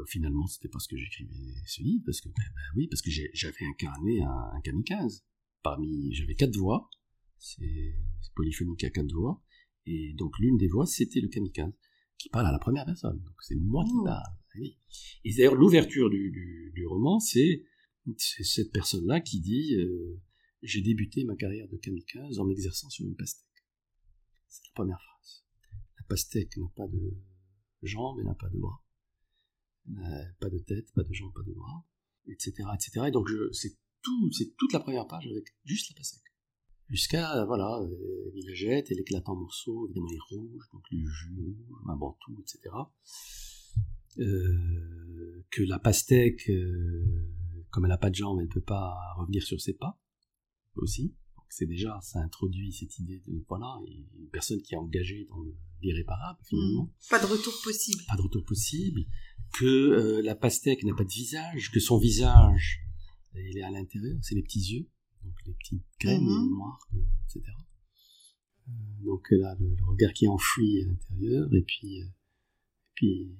finalement, c'était parce que j'écrivais ce livre, parce que ben, ben oui, parce que j'ai, j'avais incarné un, un kamikaze. Parmi, j'avais quatre voix, c'est, c'est polyphonique à quatre voix, et donc l'une des voix, c'était le kamikaze qui parle à la première personne. Donc c'est moi oh. qui parle. Oui. Et d'ailleurs, l'ouverture du, du, du roman, c'est, c'est cette personne-là qui dit euh, j'ai débuté ma carrière de kamikaze en m'exerçant sur une pastèque. C'est la première phrase. La pastèque n'a pas de jambes, elle n'a pas de bras. Elle n'a pas de tête, pas de jambes, pas de bras, et cetera, et cetera. Et donc, je, c'est, tout, c'est toute la première page avec juste la pastèque. Jusqu'à, voilà, euh, il la jette, elle éclate en morceaux, évidemment, elle est rouge, donc le jus rouge, un bantou, et cetera. Euh, que la pastèque, euh, comme elle n'a pas de jambes, elle ne peut pas revenir sur ses pas, aussi. C'est déjà, ça introduit cette idée de, voilà, une personne qui est engagée dans l'irréparable, finalement. Pas de retour possible. Pas de retour possible. Que euh, la pastèque n'a pas de visage, que son visage, il est à l'intérieur, c'est les petits yeux, donc les petites graines mm-hmm. noires, et cetera. Donc là, le, le regard qui est enfoui à l'intérieur, et puis, euh, puis,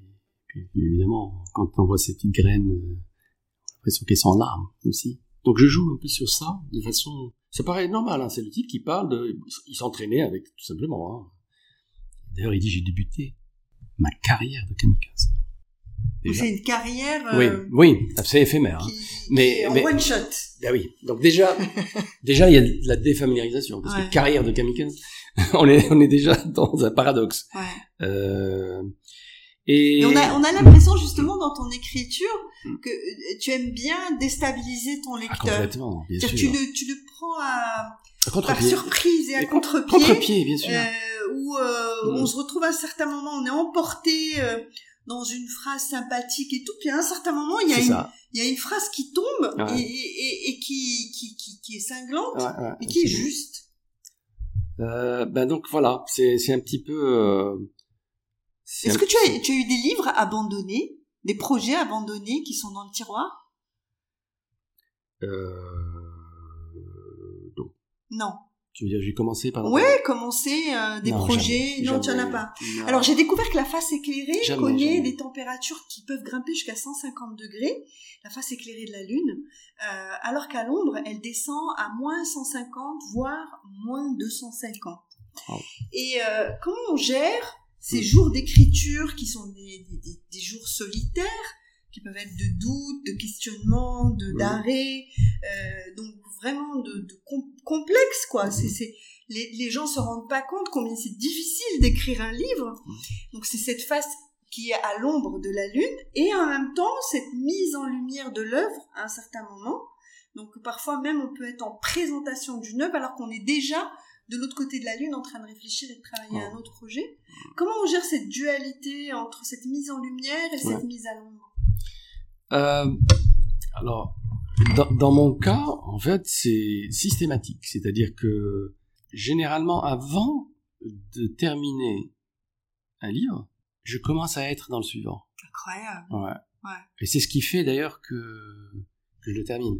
puis évidemment, quand on voit ces petites graines, on a l'impression qu'elles sont en larmes aussi. Donc je joue un peu sur ça, de façon... Ça paraît normal, hein, c'est le type qui parle de... Il s'entraînait avec, tout simplement. Hein. D'ailleurs, il dit, j'ai débuté ma carrière de kamikaze. Déjà. C'est une carrière... Euh... Oui, oui, c'est éphémère. Qui... Hein. Mais, en mais... one shot. Ah oui, donc déjà, déjà, il y a de la défamiliarisation, parce ouais. que carrière de kamikaze, on est, on est déjà dans un paradoxe. Ouais. Euh... Et... Et on a, on a l'impression justement dans ton écriture que tu aimes bien déstabiliser ton lecteur. Ah, complètement, bien sûr. Tu le, tu le prends à, à par surprise et à et contre-pied. Contre-pied, bien sûr. Euh, où euh, mmh. on se retrouve à un certain moment, on est emporté euh, dans une phrase sympathique et tout. Puis à un certain moment, il y a, une, il y a une phrase qui tombe ouais. et, et, et qui, qui, qui, qui est cinglante, ouais, ouais, et qui est juste. Euh, ben donc voilà, c'est, c'est un petit peu... Euh... C'est Est-ce que tu as, tu as eu des livres abandonnés, des projets abandonnés qui sont dans le tiroir ? Euh... Non. Non. Tu veux dire, j'ai commencé par... Oui, commencé euh, des non, projets, jamais, non, jamais, tu n'en as pas. Non. Alors, j'ai découvert que la face éclairée jamais, connaît jamais. des températures qui peuvent grimper jusqu'à cent cinquante degrés, la face éclairée de la Lune, euh, alors qu'à l'ombre, elle descend à moins cent cinquante, voire moins deux cent cinquante. Oh. Et euh, comment on gère ces jours d'écriture qui sont des, des, des jours solitaires, qui peuvent être de doutes, de questionnements, de, mmh. d'arrêts, euh, donc vraiment de, de com- complexes, quoi. Mmh. C'est, c'est, les, les gens se rendent pas compte combien c'est difficile d'écrire un livre. Mmh. Donc c'est cette phase qui est à l'ombre de la lune, et en même temps cette mise en lumière de l'œuvre à un certain moment. Donc parfois même on peut être en présentation d'une œuvre alors qu'on est déjà de l'autre côté de la lune en train de réfléchir et de travailler à un autre projet. Comment on gère cette dualité entre cette mise en lumière et cette ouais. mise à l'ombre ? euh, Alors, dans, dans mon cas, en fait, c'est systématique. C'est-à-dire que généralement, avant de terminer un livre, je commence à être dans le suivant. Incroyable. Ouais. ouais. Et c'est ce qui fait d'ailleurs que, que je le termine.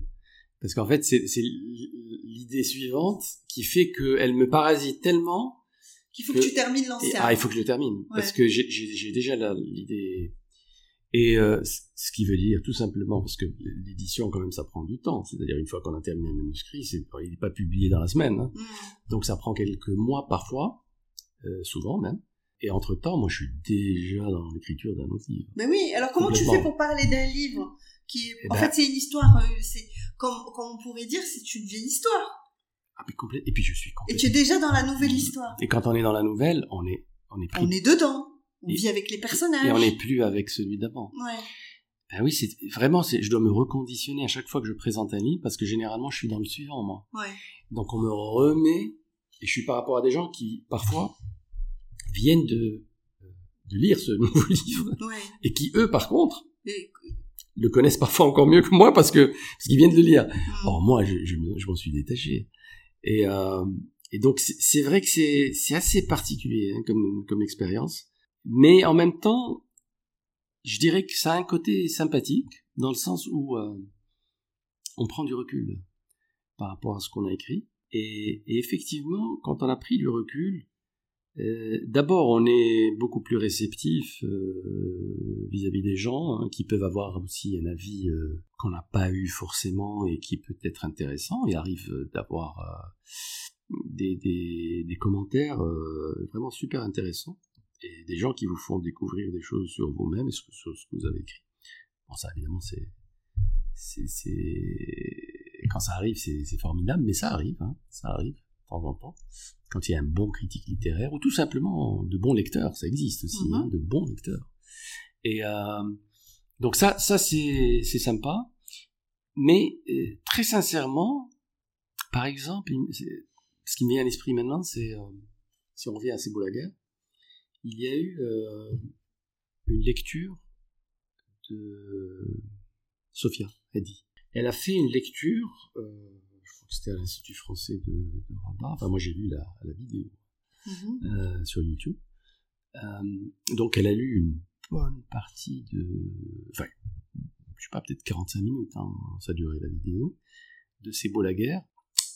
Parce qu'en fait, c'est, c'est l'idée suivante qui fait qu'elle me parasite tellement... Qu'il faut que, que tu termines l'ancien. Ah, il faut que je le termine. Ouais. Parce que j'ai, j'ai, j'ai déjà la, l'idée... Et euh, ce qui veut dire, tout simplement, parce que l'édition, quand même, ça prend du temps. C'est-à-dire, une fois qu'on a terminé un manuscrit, c'est, il n'est pas publié dans la semaine. Hein. Mmh. Donc, ça prend quelques mois parfois, euh, souvent même. Et entre-temps, moi, je suis déjà dans l'écriture d'un autre livre. Mais oui, alors comment tu fais pour parler d'un livre qui est... eh ben... En fait, c'est une histoire, c'est... Comme, comme on pourrait dire, c'est une vieille histoire. Ah, mais complète. Et puis je suis complètement... Et tu es déjà dans la nouvelle histoire. Et quand on est dans la nouvelle, on est... On est, pris... on est dedans. On et... vit avec les personnages. Et on n'est plus avec celui d'avant. Ouais. Ben oui, c'est... vraiment, c'est... je dois me reconditionner à chaque fois que je présente un livre, parce que généralement, je suis dans le suivant, moi. Ouais. Donc on me remet, et je suis par rapport à des gens qui, parfois... viennent de, de lire ce nouveau livre, ouais. et qui, eux, par contre, et... le connaissent parfois encore mieux que moi, parce, que, parce qu'ils viennent de le lire. Mmh. Or, moi, je, je, je m'en suis détaché. Et, euh, et donc, c'est, c'est vrai que c'est, c'est assez particulier hein, comme, comme expérience, mais en même temps, je dirais que ça a un côté sympathique, dans le sens où euh, on prend du recul par rapport à ce qu'on a écrit, et, et effectivement, quand on a pris du recul, Euh, d'abord, on est beaucoup plus réceptif euh, vis-à-vis des gens hein, qui peuvent avoir aussi un avis euh, qu'on n'a pas eu forcément et qui peut être intéressant. Il arrive d'avoir euh, des, des, des commentaires euh, vraiment super intéressants et des gens qui vous font découvrir des choses sur vous-même et sur, sur ce que vous avez écrit. Bon, ça évidemment, c'est, c'est, c'est... quand ça arrive, c'est, c'est formidable, mais ça arrive, hein, ça arrive. De temps en temps, quand il y a un bon critique littéraire, ou tout simplement de bons lecteurs, ça existe aussi, mmh. hein, de bons lecteurs. Et euh, donc ça, ça c'est, c'est sympa, mais euh, très sincèrement, par exemple, ce qui me vient à l'esprit maintenant, c'est, euh, si on revient à C'est beau la guerre, il y a eu euh, une lecture de Sophia Hadi. Elle a fait une lecture... Euh, c'était à l'Institut français de, de Rabat. Enfin, moi, j'ai vu la, la vidéo mmh. euh, sur YouTube. Euh, donc, elle a lu une bonne partie de... Enfin, je sais pas, peut-être quarante-cinq minutes, hein, ça durait la vidéo, de C'est beau la guerre,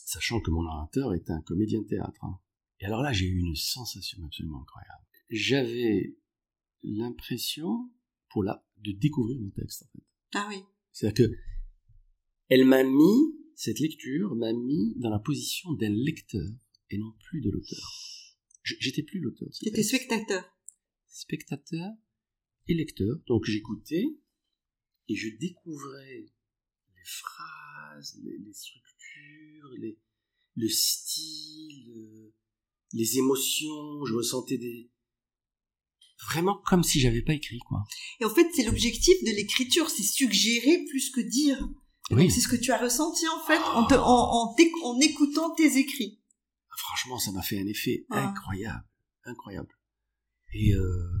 sachant que mon narrateur est un comédien de théâtre. Hein. Et alors là, j'ai eu une sensation absolument incroyable. J'avais l'impression, pour la... de découvrir mon texte, en fait. Ah oui. C'est-à-dire que elle m'a mis... Cette lecture m'a mis dans la position d'un lecteur et non plus de l'auteur. Je, j'étais plus l'auteur. J'étais spectateur. Spectateur et lecteur. Donc j'écoutais et je découvrais les phrases, les, les structures, les, le style, les émotions. Je ressentais des... Vraiment comme si j'avais pas écrit, quoi. Et en fait, c'est l'objectif de l'écriture, c'est suggérer plus que dire. Oui. C'est ce que tu as ressenti en fait ah. en, te, en, en, en écoutant tes écrits. Franchement, ça m'a fait un effet ah. incroyable, incroyable. Et, euh,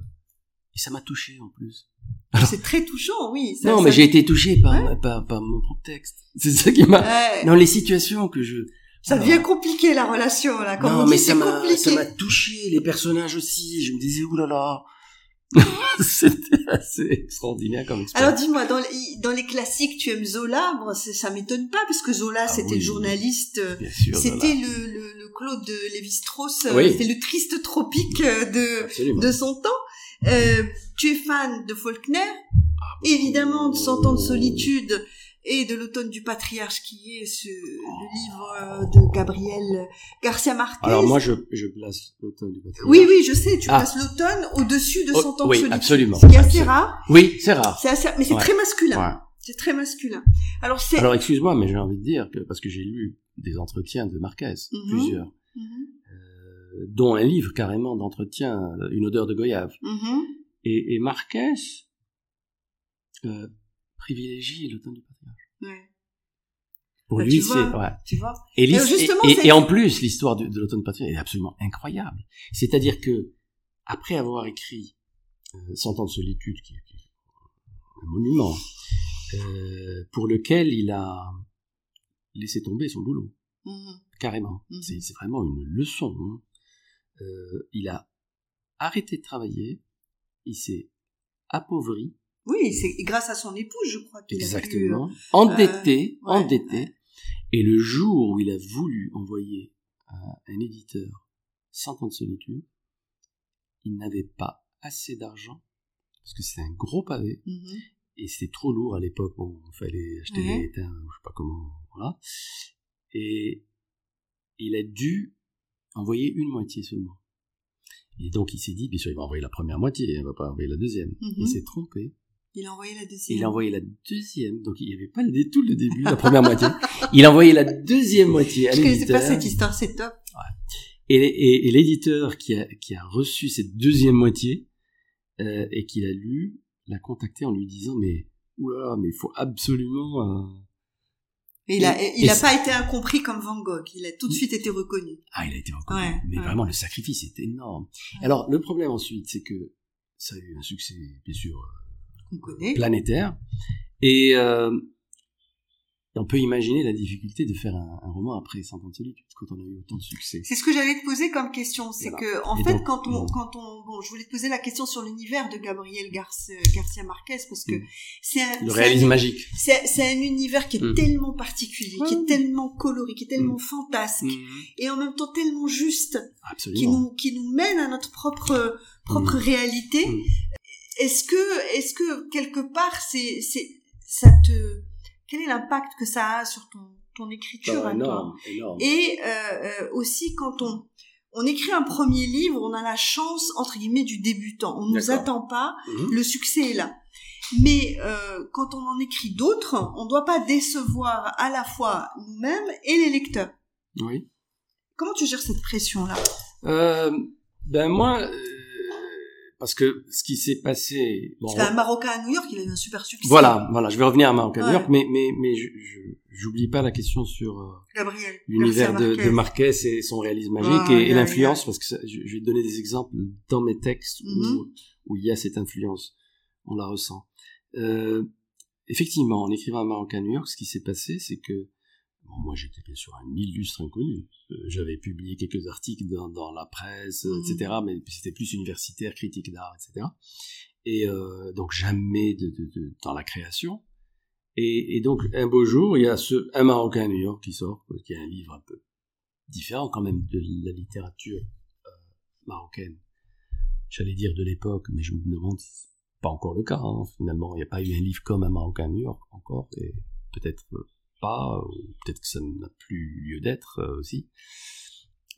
et ça m'a touché en plus. Alors, c'est très touchant, oui. Ça, non, ça... mais j'ai été touché par, ouais. par, par, par mon propre texte. C'est ça qui m'a. Ouais. Dans les situations que je. Ça alors... devient compliqué la relation là. Quand non, on dit, mais ça m'a, compliqué. ça m'a touché. Les personnages aussi. Je me disais ouh là là. C'était assez extraordinaire comme expérience. Alors dis-moi, dans les, dans les classiques, tu aimes Zola, bon, ça m'étonne pas, parce que Zola, ah, c'était oui, le journaliste, sûr, c'était le, le, le Claude Lévi-Strauss, oui. C'était le triste tropique de, Absolument. de son temps. Euh, tu es fan de Faulkner, ah, évidemment de Cent ans de solitude, et de L'automne du patriarche, qui est ce, le livre de Gabriel García Márquez. Alors moi, je, je place l'automne du patriarche. Oui, oui, je sais, tu ah. places l'automne au-dessus de Cent ans de solitude. Oui, absolument. Ce qui est assez absolument. rare. Oui, c'est rare. C'est assez, mais c'est ouais. très masculin. Ouais. C'est très masculin. Alors c'est. Alors excuse-moi, mais j'ai envie de dire que, parce que j'ai lu des entretiens de Márquez, mm-hmm. plusieurs, mm-hmm. Euh, dont un livre carrément d'entretien, Une odeur de goyave. Mm-hmm. Et, et Marquez euh, privilégie l'automne du patriarche. Ouais. Pour bah, lui, tu c'est... Vois, ouais. Tu vois. Et, et, c'est... et en plus, l'histoire de, de l'automne du patriarche est absolument incroyable. C'est-à-dire que, après avoir écrit euh, Cent ans de solitude, qui est un monument, euh, pour lequel il a laissé tomber son boulot. Mmh. Carrément. Mmh. C'est, c'est vraiment une leçon. Hein. Euh, il a arrêté de travailler, il s'est appauvri. Oui, c'est grâce à son épouse, je crois qu'il exactement. A pu... Exactement. Endetté, euh, ouais, endetté. Ouais. Et le jour où il a voulu envoyer à un éditeur Cent ans de solitude, il n'avait pas assez d'argent, parce que c'était un gros pavé, mmh. et c'était trop lourd à l'époque, bon, il fallait acheter ouais. des étains, je sais pas comment, voilà. Et il a dû envoyer une moitié seulement. Et donc il s'est dit, bien sûr, il va envoyer la première moitié, il va pas envoyer la deuxième. Mm-hmm. Il s'est trompé. Il a envoyé la deuxième. Il a envoyé la deuxième, donc il n'y avait pas le tout le début, la première moitié. Il a envoyé la deuxième moitié à l'éditeur. Je ne connaissais pas cette histoire, c'est top. Ouais. Et, et, et l'éditeur qui a, qui a reçu cette deuxième moitié euh, et qui l'a lu, l'a contacté en lui disant, mais oula, mais il faut absolument... Euh, Et il a, et, il a pas été incompris comme Van Gogh. Il a tout de suite été reconnu. Ah, il a été reconnu. Ouais, mais ouais. Vraiment, le sacrifice est énorme. Ouais. Alors, le problème ensuite, c'est que ça a eu un succès, bien sûr, on connaît. Planétaire. Et euh, on peut imaginer la difficulté de faire un, un roman après Cent ans de solitude quand on a eu autant de succès. C'est ce que j'allais te poser comme question. C'est voilà. que, en et fait, donc, quand on, bon. quand on, bon, je voulais te poser la question sur l'univers de Gabriel Garcia, Garcia Marquez parce que mmh. c'est un, le réalisme magique. C'est, c'est un univers qui est mmh. tellement particulier, mmh. qui est tellement coloré, qui est tellement mmh. fantasque mmh. et en même temps tellement juste, absolument. qui nous, qui nous mène à notre propre, propre mmh. réalité. Mmh. Est-ce que, est-ce que quelque part, c'est, c'est, ça te, quel est l'impact que ça a sur ton, ton écriture à toi ? Et euh, aussi, quand on, on écrit un premier livre, on a la chance, entre guillemets, du débutant. On ne nous attend pas, mmh. le succès est là. Mais euh, quand on en écrit d'autres, on ne doit pas décevoir à la fois nous-mêmes et les lecteurs. Oui. Comment tu gères cette pression-là ? euh, Ben moi... Euh... Parce que ce qui s'est passé... Bon, C'était un Marocain à New York, il a eu un super succès. Voilà, voilà, je vais revenir à Marocain à ouais. New York, mais, mais, mais je, je, j'oublie pas la question sur euh, Gabriel, l'univers de, de Marquez et son réalisme magique ah, et, et l'influence, bien. Parce que ça, je, je vais te donner des exemples dans mes textes mm-hmm. où, où il y a cette influence, on la ressent. Euh, effectivement, en écrivant un Marocain à New York, ce qui s'est passé, c'est que bon, moi, j'étais bien sûr un illustre inconnu. J'avais publié quelques articles dans, dans la presse, mmh. et cetera. Mais c'était plus universitaire, critique d'art, et cetera. Et euh, donc, jamais de, de, de, dans la création. Et, et donc, un beau jour, il y a ce, un Marocain à New York qui sort, qui est un livre un peu différent quand même de la littérature euh, marocaine. J'allais dire de l'époque, mais je me demande si c'est pas encore le cas. Hein. Finalement, il n'y a pas eu un livre comme un Marocain à New York encore. Et peut-être... Euh, pas, ou peut-être que ça n'a plus lieu d'être euh, aussi.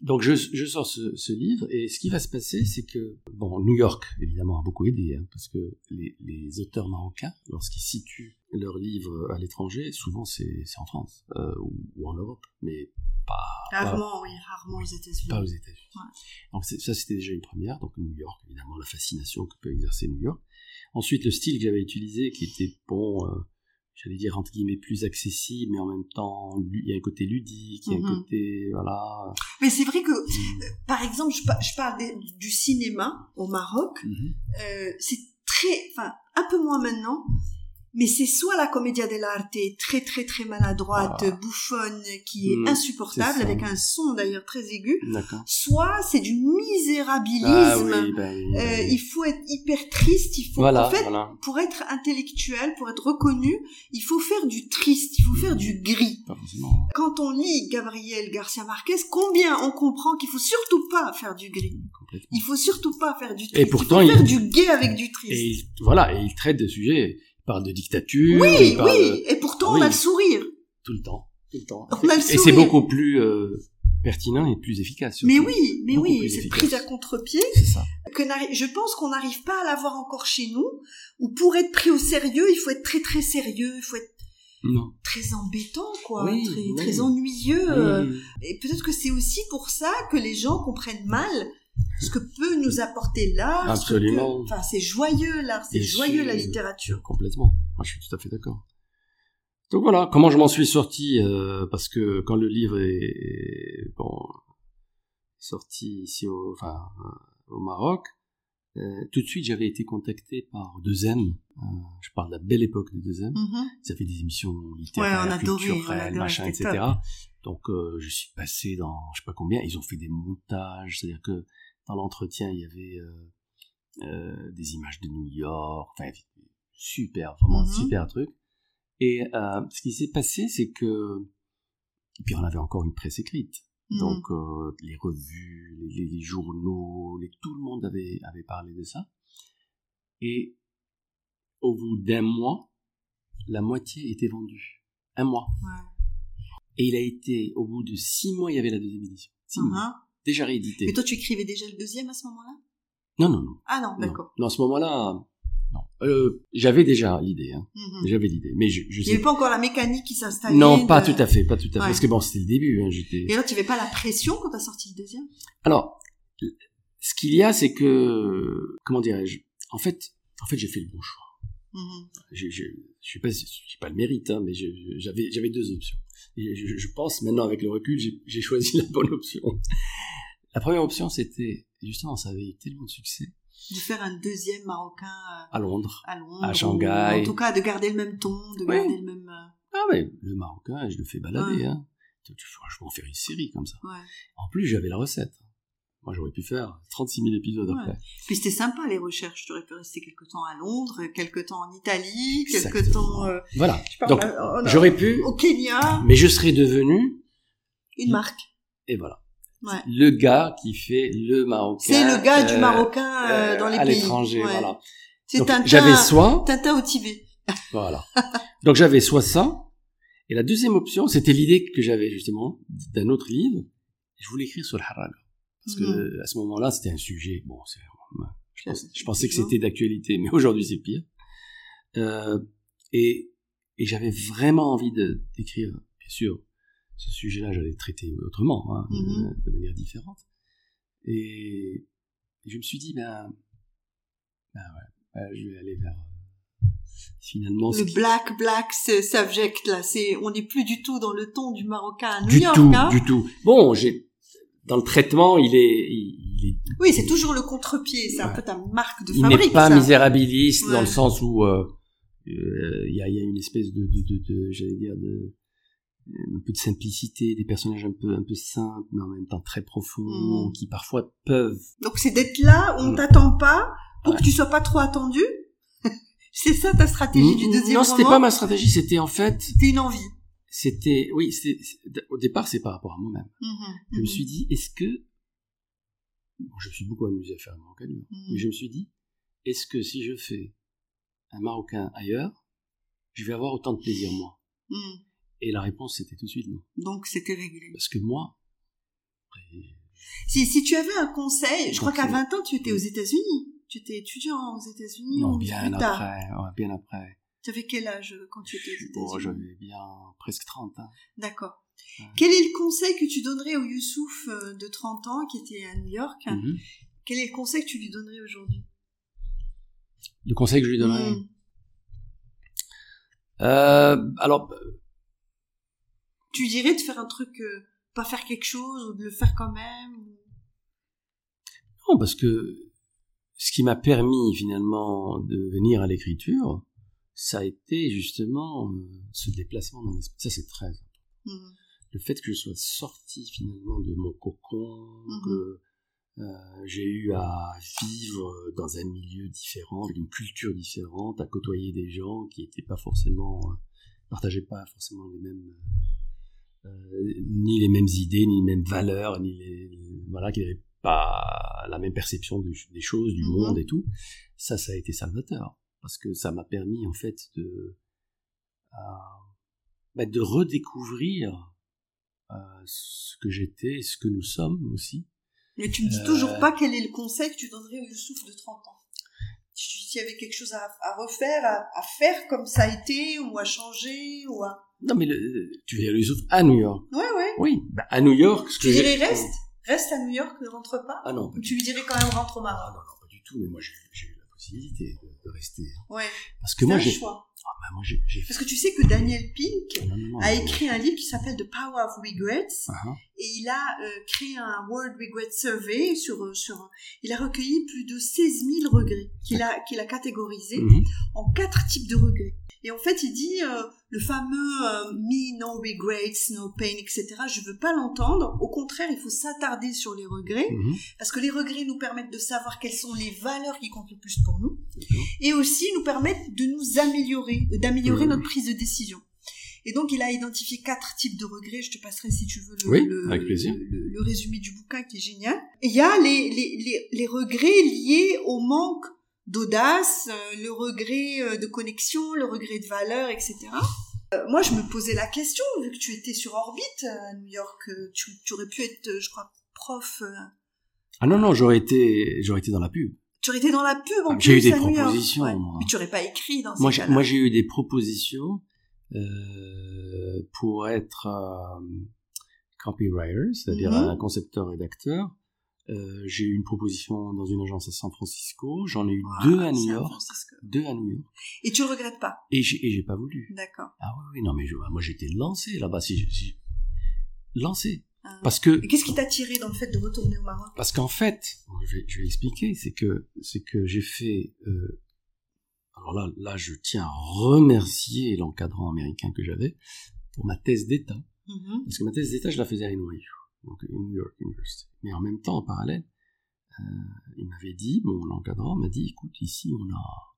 Donc je, je sors ce, ce livre, et ce qui va se passer, c'est que, bon, New York, évidemment, a beaucoup aidé, hein, parce que les, les auteurs marocains, lorsqu'ils situent leurs livres à l'étranger, souvent c'est, c'est en France, euh, ou, ou en Europe, mais pas... Rarement, oui, rarement aux États-Unis. Pas aux États-Unis. Ouais. Donc ça, c'était déjà une première, donc New York, évidemment, la fascination que peut exercer New York. Ensuite, le style que j'avais utilisé, qui était, bon... Euh, j'allais dire, entre guillemets, plus accessible, mais en même temps, il y a un côté ludique, il y a mmh. un côté, voilà... Mais c'est vrai que, mmh. euh, par exemple, je, je parle de, du cinéma au Maroc, mmh. euh, c'est très, enfin, un peu moins maintenant, mais c'est soit la commedia dell'arte très, très, très maladroite, ah. bouffonne, qui est mmh, insupportable, avec un son d'ailleurs très aigu, d'accord. soit c'est du misérabilisme, ah, oui, ben, euh, ben. il faut être hyper triste, il faut, voilà, en fait, voilà. pour être intellectuel, pour être reconnu, il faut faire du triste, il faut mmh, faire du gris. Quand on lit Gabriel Garcia Marquez, combien on comprend qu'il faut surtout pas faire du gris. Il faut surtout pas faire du triste, et pourtant, il faut faire il... du gai avec du triste. Et il... Voilà, et il traite de sujets... Il parle de dictature. Oui, parle... oui, et pourtant oui. on a le sourire. Tout le temps, tout le temps. On a le sourire. Et c'est beaucoup plus euh, pertinent et plus efficace. Surtout. Mais oui, mais beaucoup oui, cette prise à contre-pied. C'est ça. Que je pense qu'on n'arrive pas à l'avoir encore chez nous, où pour être pris au sérieux, il faut être très très sérieux, il faut être non. très embêtant, quoi, oui, très, oui. très ennuyeux. Oui. Et peut-être que c'est aussi pour ça que les gens comprennent mal ce que peut nous apporter l'art. Absolument. Enfin, c'est joyeux l'art, c'est Et joyeux je... la littérature. Complètement. Moi, je suis tout à fait d'accord. Donc voilà, comment je m'en suis sorti, euh, parce que quand le livre est bon, sorti ici au, enfin, au Maroc, euh, tout de suite j'avais été contacté par deux M, euh, je parle de la belle époque de deux M, mm-hmm. ça fait des émissions littéraires, ouais, culturelles, machin, et cetera. Top. Donc euh, je suis passé dans je sais pas combien, ils ont fait des montages, c'est-à-dire que dans l'entretien il y avait euh, euh, des images de New York, enfin super, vraiment mm-hmm. super truc. Et euh, ce qui s'est passé, c'est que... Et puis, on avait encore une presse écrite. Mmh. Donc, euh, les revues, les, les journaux, les... tout le monde avait, avait parlé de ça. Et au bout d'un mois, la moitié était vendue. Un mois. Ouais. Et il a été... Au bout de six mois, il y avait la deuxième édition. Six uh-huh. mois. Déjà rééditée. Mais toi, tu écrivais déjà le deuxième à ce moment-là ? Non, non, non. Ah non, d'accord. Non, non à ce moment-là... Non. Euh, j'avais déjà l'idée, hein. Mm-hmm. J'avais l'idée, mais je, je sais. Il n'y avait pas encore la mécanique qui s'installait. Non, pas de... tout à fait, pas tout à fait. Ouais. Parce que bon, c'était le début, hein, j'étais. Et là, tu n'avais pas la pression quand t'as sorti le deuxième ? Alors, ce qu'il y a, c'est que, comment dirais-je ? En fait, en fait, j'ai fait le bon choix. Mm-hmm. Je, je, je sais pas, je n'ai pas le mérite, hein, mais je, je, j'avais, j'avais deux options. Et je, je pense maintenant, avec le recul, j'ai, j'ai choisi la bonne option. La première option, c'était justement, ça avait eu tellement de succès. De faire un deuxième marocain à Londres, à, Londres, à Shanghai. Ou, en tout cas, de garder le même ton, de oui. garder le même... Ah mais le marocain, je le fais balader. Ouais. Hein. Je vais en faire une série comme ça. Ouais. En plus, j'avais la recette. Moi, j'aurais pu faire trente-six mille épisodes ouais. après. Puis c'était sympa, les recherches. J'aurais pu rester quelques temps à Londres, quelques temps en Italie, quelques Exactement. temps... Euh, voilà. Je Donc, pas, on a, j'aurais pu... Au Kenya. Mais je serais devenu... Une marque. Et voilà. Ouais. Le gars qui fait le marocain. C'est le gars euh, du marocain euh, dans les à pays. À l'étranger, ouais. voilà. C'est Donc, Tintin, j'avais soit... Tintin au Tibet. Voilà. Donc j'avais soit ça, et la deuxième option, c'était l'idée que j'avais justement d'un autre livre, je voulais écrire sur le Haraga. Parce mm-hmm. que à ce moment-là, c'était un sujet, bon, c'est, je, pense, je pensais que c'était d'actualité, mais aujourd'hui c'est pire. Euh, et, et j'avais vraiment envie de, d'écrire, bien sûr, ce sujet-là, j'allais traiter autrement, hein, mm-hmm. de manière différente. Et je me suis dit, ben, ben ouais, ben je vais aller vers finalement. Le qui... black, black, ce, subject là, c'est, on n'est plus du tout dans le ton du marocain à New du York. Du tout, hein. du tout. Bon, j'ai dans le traitement, il est, il, il est. Oui, c'est toujours le contre-pied. C'est ouais. un peu ta marque de fabrique. Il n'est pas ça. misérabiliste ouais. dans le sens où euh, euh, y a, y a une espèce de, de, de, de, de j'allais dire de. un peu de simplicité, des personnages un peu un peu simples, mais en même temps très profonds, mmh. qui parfois peuvent... Donc c'est d'être là, on ne voilà. t'attend pas, pour ouais. que tu sois pas trop attendu. C'est ça ta stratégie mmh, du deuxième non, roman ? Non, c'était pas ma stratégie, c'était en fait... C'était une envie. C'était... Oui, c'était, c'était, au départ, c'est par rapport à moi-même. Mmh, je mmh. me suis dit, est-ce que... Bon, je me suis beaucoup amusé à faire un Marocain, mmh. mais je me suis dit, est-ce que si je fais un Marocain ailleurs, je vais avoir autant de plaisir, moi mmh. Et la réponse, c'était tout de suite non. Donc, c'était réglé. Parce que moi... Et... Si, si tu avais un conseil, je Donc, crois qu'à vingt ans, tu étais aux États-Unis. Tu étais étudiant aux États-Unis non, ou bien plus tard. après, ouais, bien après. Tu avais quel âge quand tu étais aux États-Unis ? Bon, j'avais bien presque trente. Hein. D'accord. Ouais. Quel est le conseil que tu donnerais au Youssouf de trente ans qui était à New York ? Mm-hmm. Quel est le conseil que tu lui donnerais aujourd'hui ? Le conseil que je lui donnerais ? Mm. Euh, alors... Tu dirais de faire un truc, euh, pas faire quelque chose, ou de le faire quand même ou... Non, parce que ce qui m'a permis finalement de venir à l'écriture, ça a été justement euh, ce déplacement dans l'espace. Ça, c'est très important. Mm-hmm. Le fait que je sois sorti finalement de mon cocon, mm-hmm. que euh, j'ai eu à vivre dans un milieu différent, une culture différente, à côtoyer des gens qui n'étaient pas forcément, euh, partageaient pas forcément les mêmes. Euh, Euh, ni les mêmes idées, ni les mêmes valeurs, ni les, voilà, qui n'avaient pas la même perception du, des choses, du mmh. monde et tout. Ça, ça a été salvateur. Parce que ça m'a permis, en fait, de, euh, bah, de redécouvrir euh, ce que j'étais, ce que nous sommes aussi. Mais tu me dis euh... toujours pas quel est le conseil que tu donnerais au Youssouf de trente ans. S'il y avait quelque chose à, à refaire, à, à faire comme ça a été, ou à changer, ou à... Non, mais le, tu veux dire le Youssouf à New York. Ouais, ouais. Oui, bah, à New York... Ce que tu dirais reste reste à New York, ne rentre pas? Ah non. Pas tu lui dirais quand même rentre au Maroc? Ah non, non, pas du tout, mais moi j'ai, j'ai eu la possibilité de, de rester. Ouais. Parce que moi j'ai... choix. Ah bah moi j'ai, j'ai... Parce que tu sais que Daniel Pink ah non, non, non, a écrit un livre qui s'appelle The Power of Regrets, uh-huh. et il a euh, créé un World Regret Survey sur, sur... Il a recueilli plus de seize mille regrets qu'il a, qu'il a catégorisés mm-hmm. en quatre types de regrets. Et en fait, il dit euh, le fameux euh, « me, no regrets, no pain », et cetera. Je ne veux pas l'entendre. Au contraire, il faut s'attarder sur les regrets, mm-hmm. parce que les regrets nous permettent de savoir quelles sont les valeurs qui comptent le plus pour nous, mm-hmm. et aussi nous permettent de nous améliorer, d'améliorer mm-hmm. notre prise de décision. Et donc, il a identifié quatre types de regrets. Je te passerai, si tu veux, le, oui, le, avec plaisir. le, le, le résumé du bouquin qui est génial. Et il y a les, les, les, les regrets liés au manque d'audace, euh, le regret euh, de connexion, le regret de valeur, et cetera. Euh, moi, je me posais la question, vu que tu étais sur orbite à New York, euh, tu, tu aurais pu être, euh, je crois, prof... Euh... Ah non, non, j'aurais été, j'aurais été dans la pub. Tu aurais été dans la pub, en ah, plus, à New York. J'ai eu des propositions. Ouais. Mais tu n'aurais pas écrit dans ces moi, cas-là. Moi, j'ai eu des propositions euh, pour être euh, copywriter, c'est-à-dire mm-hmm. un concepteur-rédacteur. Euh, j'ai eu une proposition dans une agence à San Francisco, j'en ai eu wow, deux à New York, deux à New York. Et tu le regrettes pas? Et j'ai, et j'ai pas voulu. D'accord. Ah oui, oui, non mais je, moi j'étais lancé là-bas, si, si lancé. Ah, parce que. Et qu'est-ce qui t'a attiré dans le fait de retourner au Maroc? Parce qu'en fait, je vais, je vais expliquer, c'est que c'est que j'ai fait. Euh, alors là, là, je tiens à remercier l'encadrant américain que j'avais pour ma thèse d'état, mm-hmm. parce que ma thèse d'état, je la faisais à N Y U. Donc New York University. Mais en même temps, en parallèle, euh, il m'avait dit, mon encadrant m'a dit, écoute, ici on a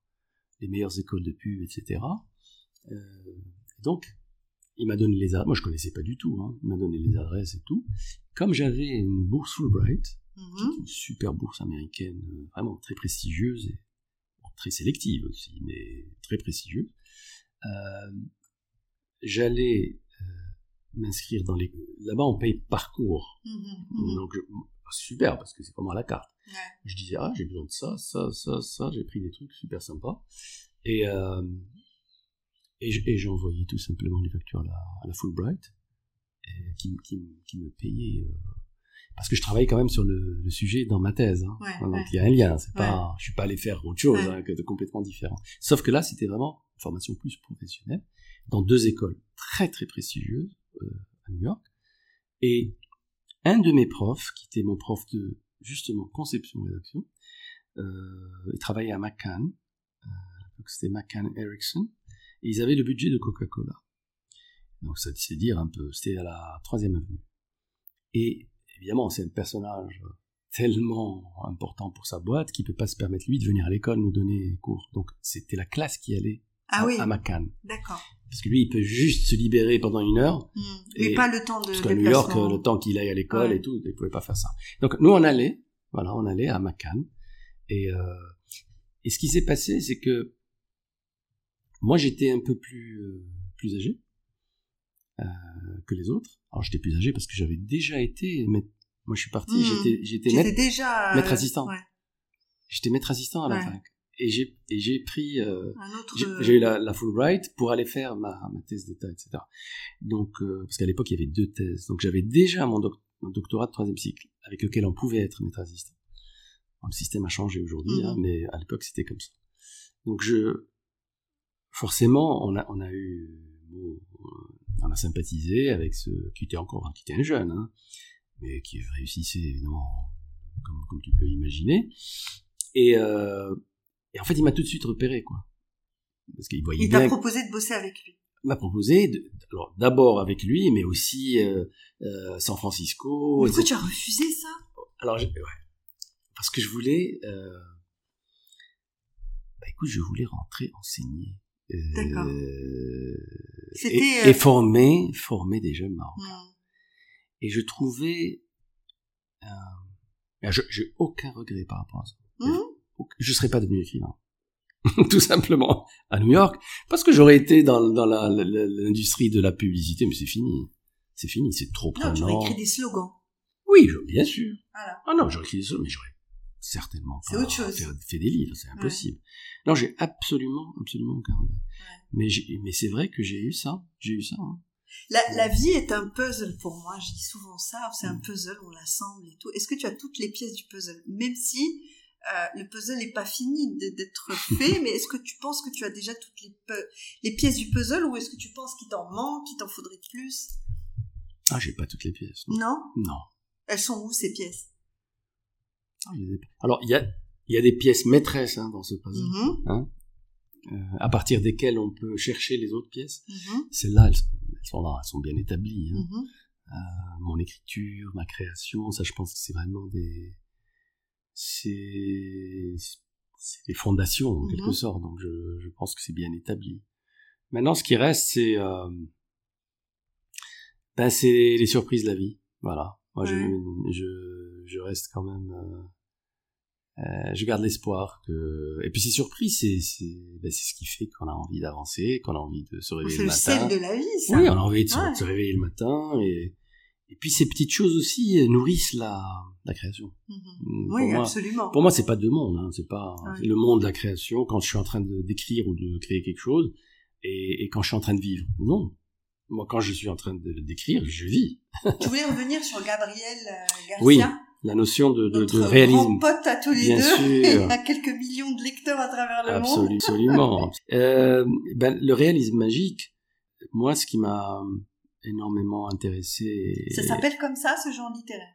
les meilleures écoles de pub, et cetera. Euh, donc, il m'a donné les adresses. Moi, je connaissais pas du tout. Hein. Il m'a donné les adresses et tout. Comme j'avais une bourse Fulbright, mm-hmm. une super bourse américaine, vraiment très prestigieuse et bon, très sélective aussi, mais très prestigieuse, euh, j'allais m'inscrire dans les... Là-bas, on paye parcours. Mmh, mmh. Donc, je... super, parce que c'est vraiment à la carte. Ouais. Je disais, ah, j'ai besoin de ça, ça, ça, ça. J'ai pris des trucs super sympas. Et, euh... et, je... et j'ai envoyé tout simplement les factures à la, à la Fulbright, et... qui, qui, qui me payait... Euh... Parce que je travaillais quand même sur le, le sujet dans ma thèse. Hein. Ouais, donc, ouais. il y a un lien. C'est pas... ouais. Je suis pas allé faire autre chose, ouais. hein, que de complètement différent. Sauf que là, c'était vraiment une formation plus professionnelle, dans deux écoles très, très prestigieuses, à New York, et un de mes profs, qui était mon prof de, justement, conception-rédaction, euh, il travaillait à McCann, euh, donc c'était McCann Erickson, et ils avaient le budget de Coca-Cola. Donc ça, c'est dire un peu, c'était à la troisième avenue. Et évidemment, c'est un personnage tellement important pour sa boîte qu'il ne peut pas se permettre, lui, de venir à l'école nous donner cours. Donc c'était la classe qui allait ah à, oui. à McCann. D'accord. Parce que lui, il peut juste se libérer pendant une heure. Mmh. Mais et, pas le temps de déplacement. Parce qu'à New York, le temps qu'il aille à l'école ouais. et tout, il ne pouvait pas faire ça. Donc, nous, on allait, voilà, on allait à McCann. Et, euh, et ce qui s'est passé, c'est que moi, j'étais un peu plus, euh, plus âgé euh, que les autres. Alors, j'étais plus âgé parce que j'avais déjà été... Maître, moi, je suis parti, mmh. j'étais, j'étais maître, déjà, euh, maître assistant. Ouais. J'étais maître assistant à la ouais. fac. Et j'ai, et j'ai pris, euh, autre... j'ai, j'ai eu la, la Fulbright pour aller faire ma, ma thèse d'état, et cetera. Donc, euh, parce qu'à l'époque, il y avait deux thèses. Donc, j'avais déjà mon, doc, mon doctorat de troisième cycle, avec lequel on pouvait être maître assistant. Bon, le système a changé aujourd'hui, mm-hmm. hein, mais à l'époque, c'était comme ça. Donc, je, forcément, on a, on a eu, on a sympathisé avec ce, qui était encore, qui était un jeune, hein, mais qui réussissait, évidemment, comme, comme tu peux imaginer. Et, euh, Et en fait, il m'a tout de suite repéré, quoi. Parce qu'il voyait il bien... Il t'a proposé de bosser avec lui. Il m'a proposé, de, alors d'abord avec lui, mais aussi euh, euh, San Francisco... Mais pourquoi tu as refusé, ça? Alors, je, ouais. Parce que je voulais... Euh... Bah écoute, je voulais rentrer enseigner. Euh... D'accord. C'était... Et, et former, former des jeunes Marocains. Mmh. Et je trouvais... Euh... Je n'ai aucun regret par rapport à ça. Mmh. Je serais pas devenu écrivain, tout simplement, à New York, parce que j'aurais été dans, dans la, la, l'industrie de la publicité, mais c'est fini, c'est fini, c'est trop prenant. Non, j'aurais écrit des slogans. Oui, je, bien sûr. Voilà. Ah non, j'aurais écrit des slogans, mais j'aurais certainement pas fait, fait des livres, c'est impossible. Ouais. Non, j'ai absolument, absolument aucun regret. Ouais. Mais, mais c'est vrai que j'ai eu ça, j'ai eu ça. Hein. La, la vie est un puzzle pour moi, je dis souvent ça, c'est un puzzle, on l'assemble et tout. Est-ce que tu as toutes les pièces du puzzle? Même si euh, le puzzle n'est pas fini d'être fait, mais est-ce que tu penses que tu as déjà toutes les, pe- les pièces du puzzle, ou est-ce que tu penses qu'il t'en manque, qu'il t'en faudrait plus? Ah, j'ai pas toutes les pièces. Non. Non, non. Elles sont où, ces pièces? Ah, je les ai pas. Alors, il y a, y a des pièces maîtresses hein, dans ce puzzle. Mm-hmm. Hein euh, à partir desquelles on peut chercher les autres pièces. Mm-hmm. Celles-là, elles sont... Elles sont, là, elles sont bien établies. Hein. Mm-hmm. Euh, mon écriture, ma création, ça, je pense que c'est vraiment des, c'est, c'est des fondations en mm-hmm. quelque sorte. Donc, je, je pense que c'est bien établi. Maintenant, ce qui reste, c'est, euh... ben, c'est les surprises de la vie. Voilà. Moi, mm-hmm. je, je, je reste quand même. Euh... Euh, je garde l'espoir que. Et puis, ces surprises, c'est, c'est, ben, c'est ce qui fait qu'on a envie d'avancer, qu'on a envie de se réveiller c'est le matin. C'est le sel de la vie. Ça. Oui, on a envie de se, ouais. de se réveiller le matin. Et, et puis, ces petites choses aussi nourrissent la, la création. Mm-hmm. Oui, moi, absolument. Pour moi, c'est pas deux mondes. Hein, c'est pas ouais. c'est le monde de la création quand je suis en train de, d'écrire ou de créer quelque chose et, et quand je suis en train de vivre. Non. Moi, quand je suis en train de, d'écrire, je vis. Tu voulais revenir sur Gabriel Garcia? Oui, la notion de, de, de réalisme. Notre grand pote à tous les Bien deux, sûr. Et à quelques millions de lecteurs à travers le Absolue, monde. Absolument. euh, ben, le réalisme magique, moi, ce qui m'a énormément intéressé... Ça s'appelle comme ça, ce genre littéraire?